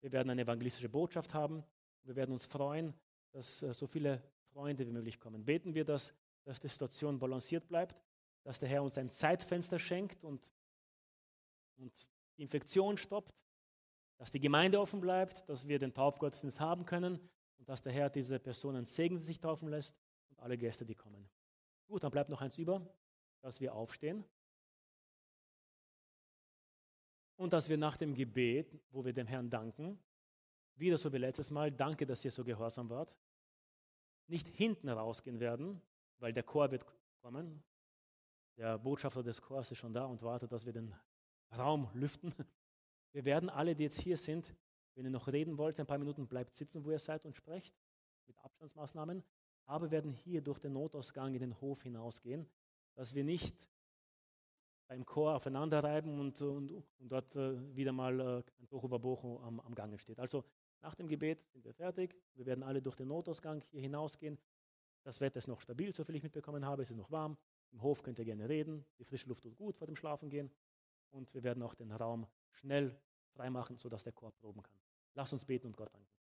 wir werden eine evangelistische Botschaft haben, wir werden uns freuen, dass so viele Freunde wie möglich kommen. Beten wir, dass die Situation balanciert bleibt, dass der Herr uns ein Zeitfenster schenkt und die Infektion stoppt, dass die Gemeinde offen bleibt, dass wir den Taufgottesdienst haben können und dass der Herr diese Personen segnet, die sich taufen lässt und alle Gäste, die kommen. Gut, dann bleibt noch eins über, dass wir aufstehen und dass wir nach dem Gebet, wo wir dem Herrn danken, wieder so wie letztes Mal, danke, dass ihr so gehorsam wart, nicht hinten rausgehen werden, weil der Chor wird kommen. Der Botschafter des Chors ist schon da und wartet, dass wir den Raum lüften. Wir werden alle, die jetzt hier sind, wenn ihr noch reden wollt, ein paar Minuten bleibt sitzen, wo ihr seid und sprecht, mit Abstandsmaßnahmen, aber werden hier durch den Notausgang in den Hof hinausgehen, dass wir nicht beim Chor aufeinander reiben und dort wieder mal ein Bocho über Bocho am Gange steht. Also nach dem Gebet sind wir fertig, wir werden alle durch den Notausgang hier hinausgehen. Das Wetter ist noch stabil, soviel ich mitbekommen habe, es ist noch warm, im Hof könnt ihr gerne reden, die frische Luft tut gut vor dem Schlafengehen. Und wir werden auch den Raum schnell freimachen, sodass der Chor proben kann. Lasst uns beten und Gott danken.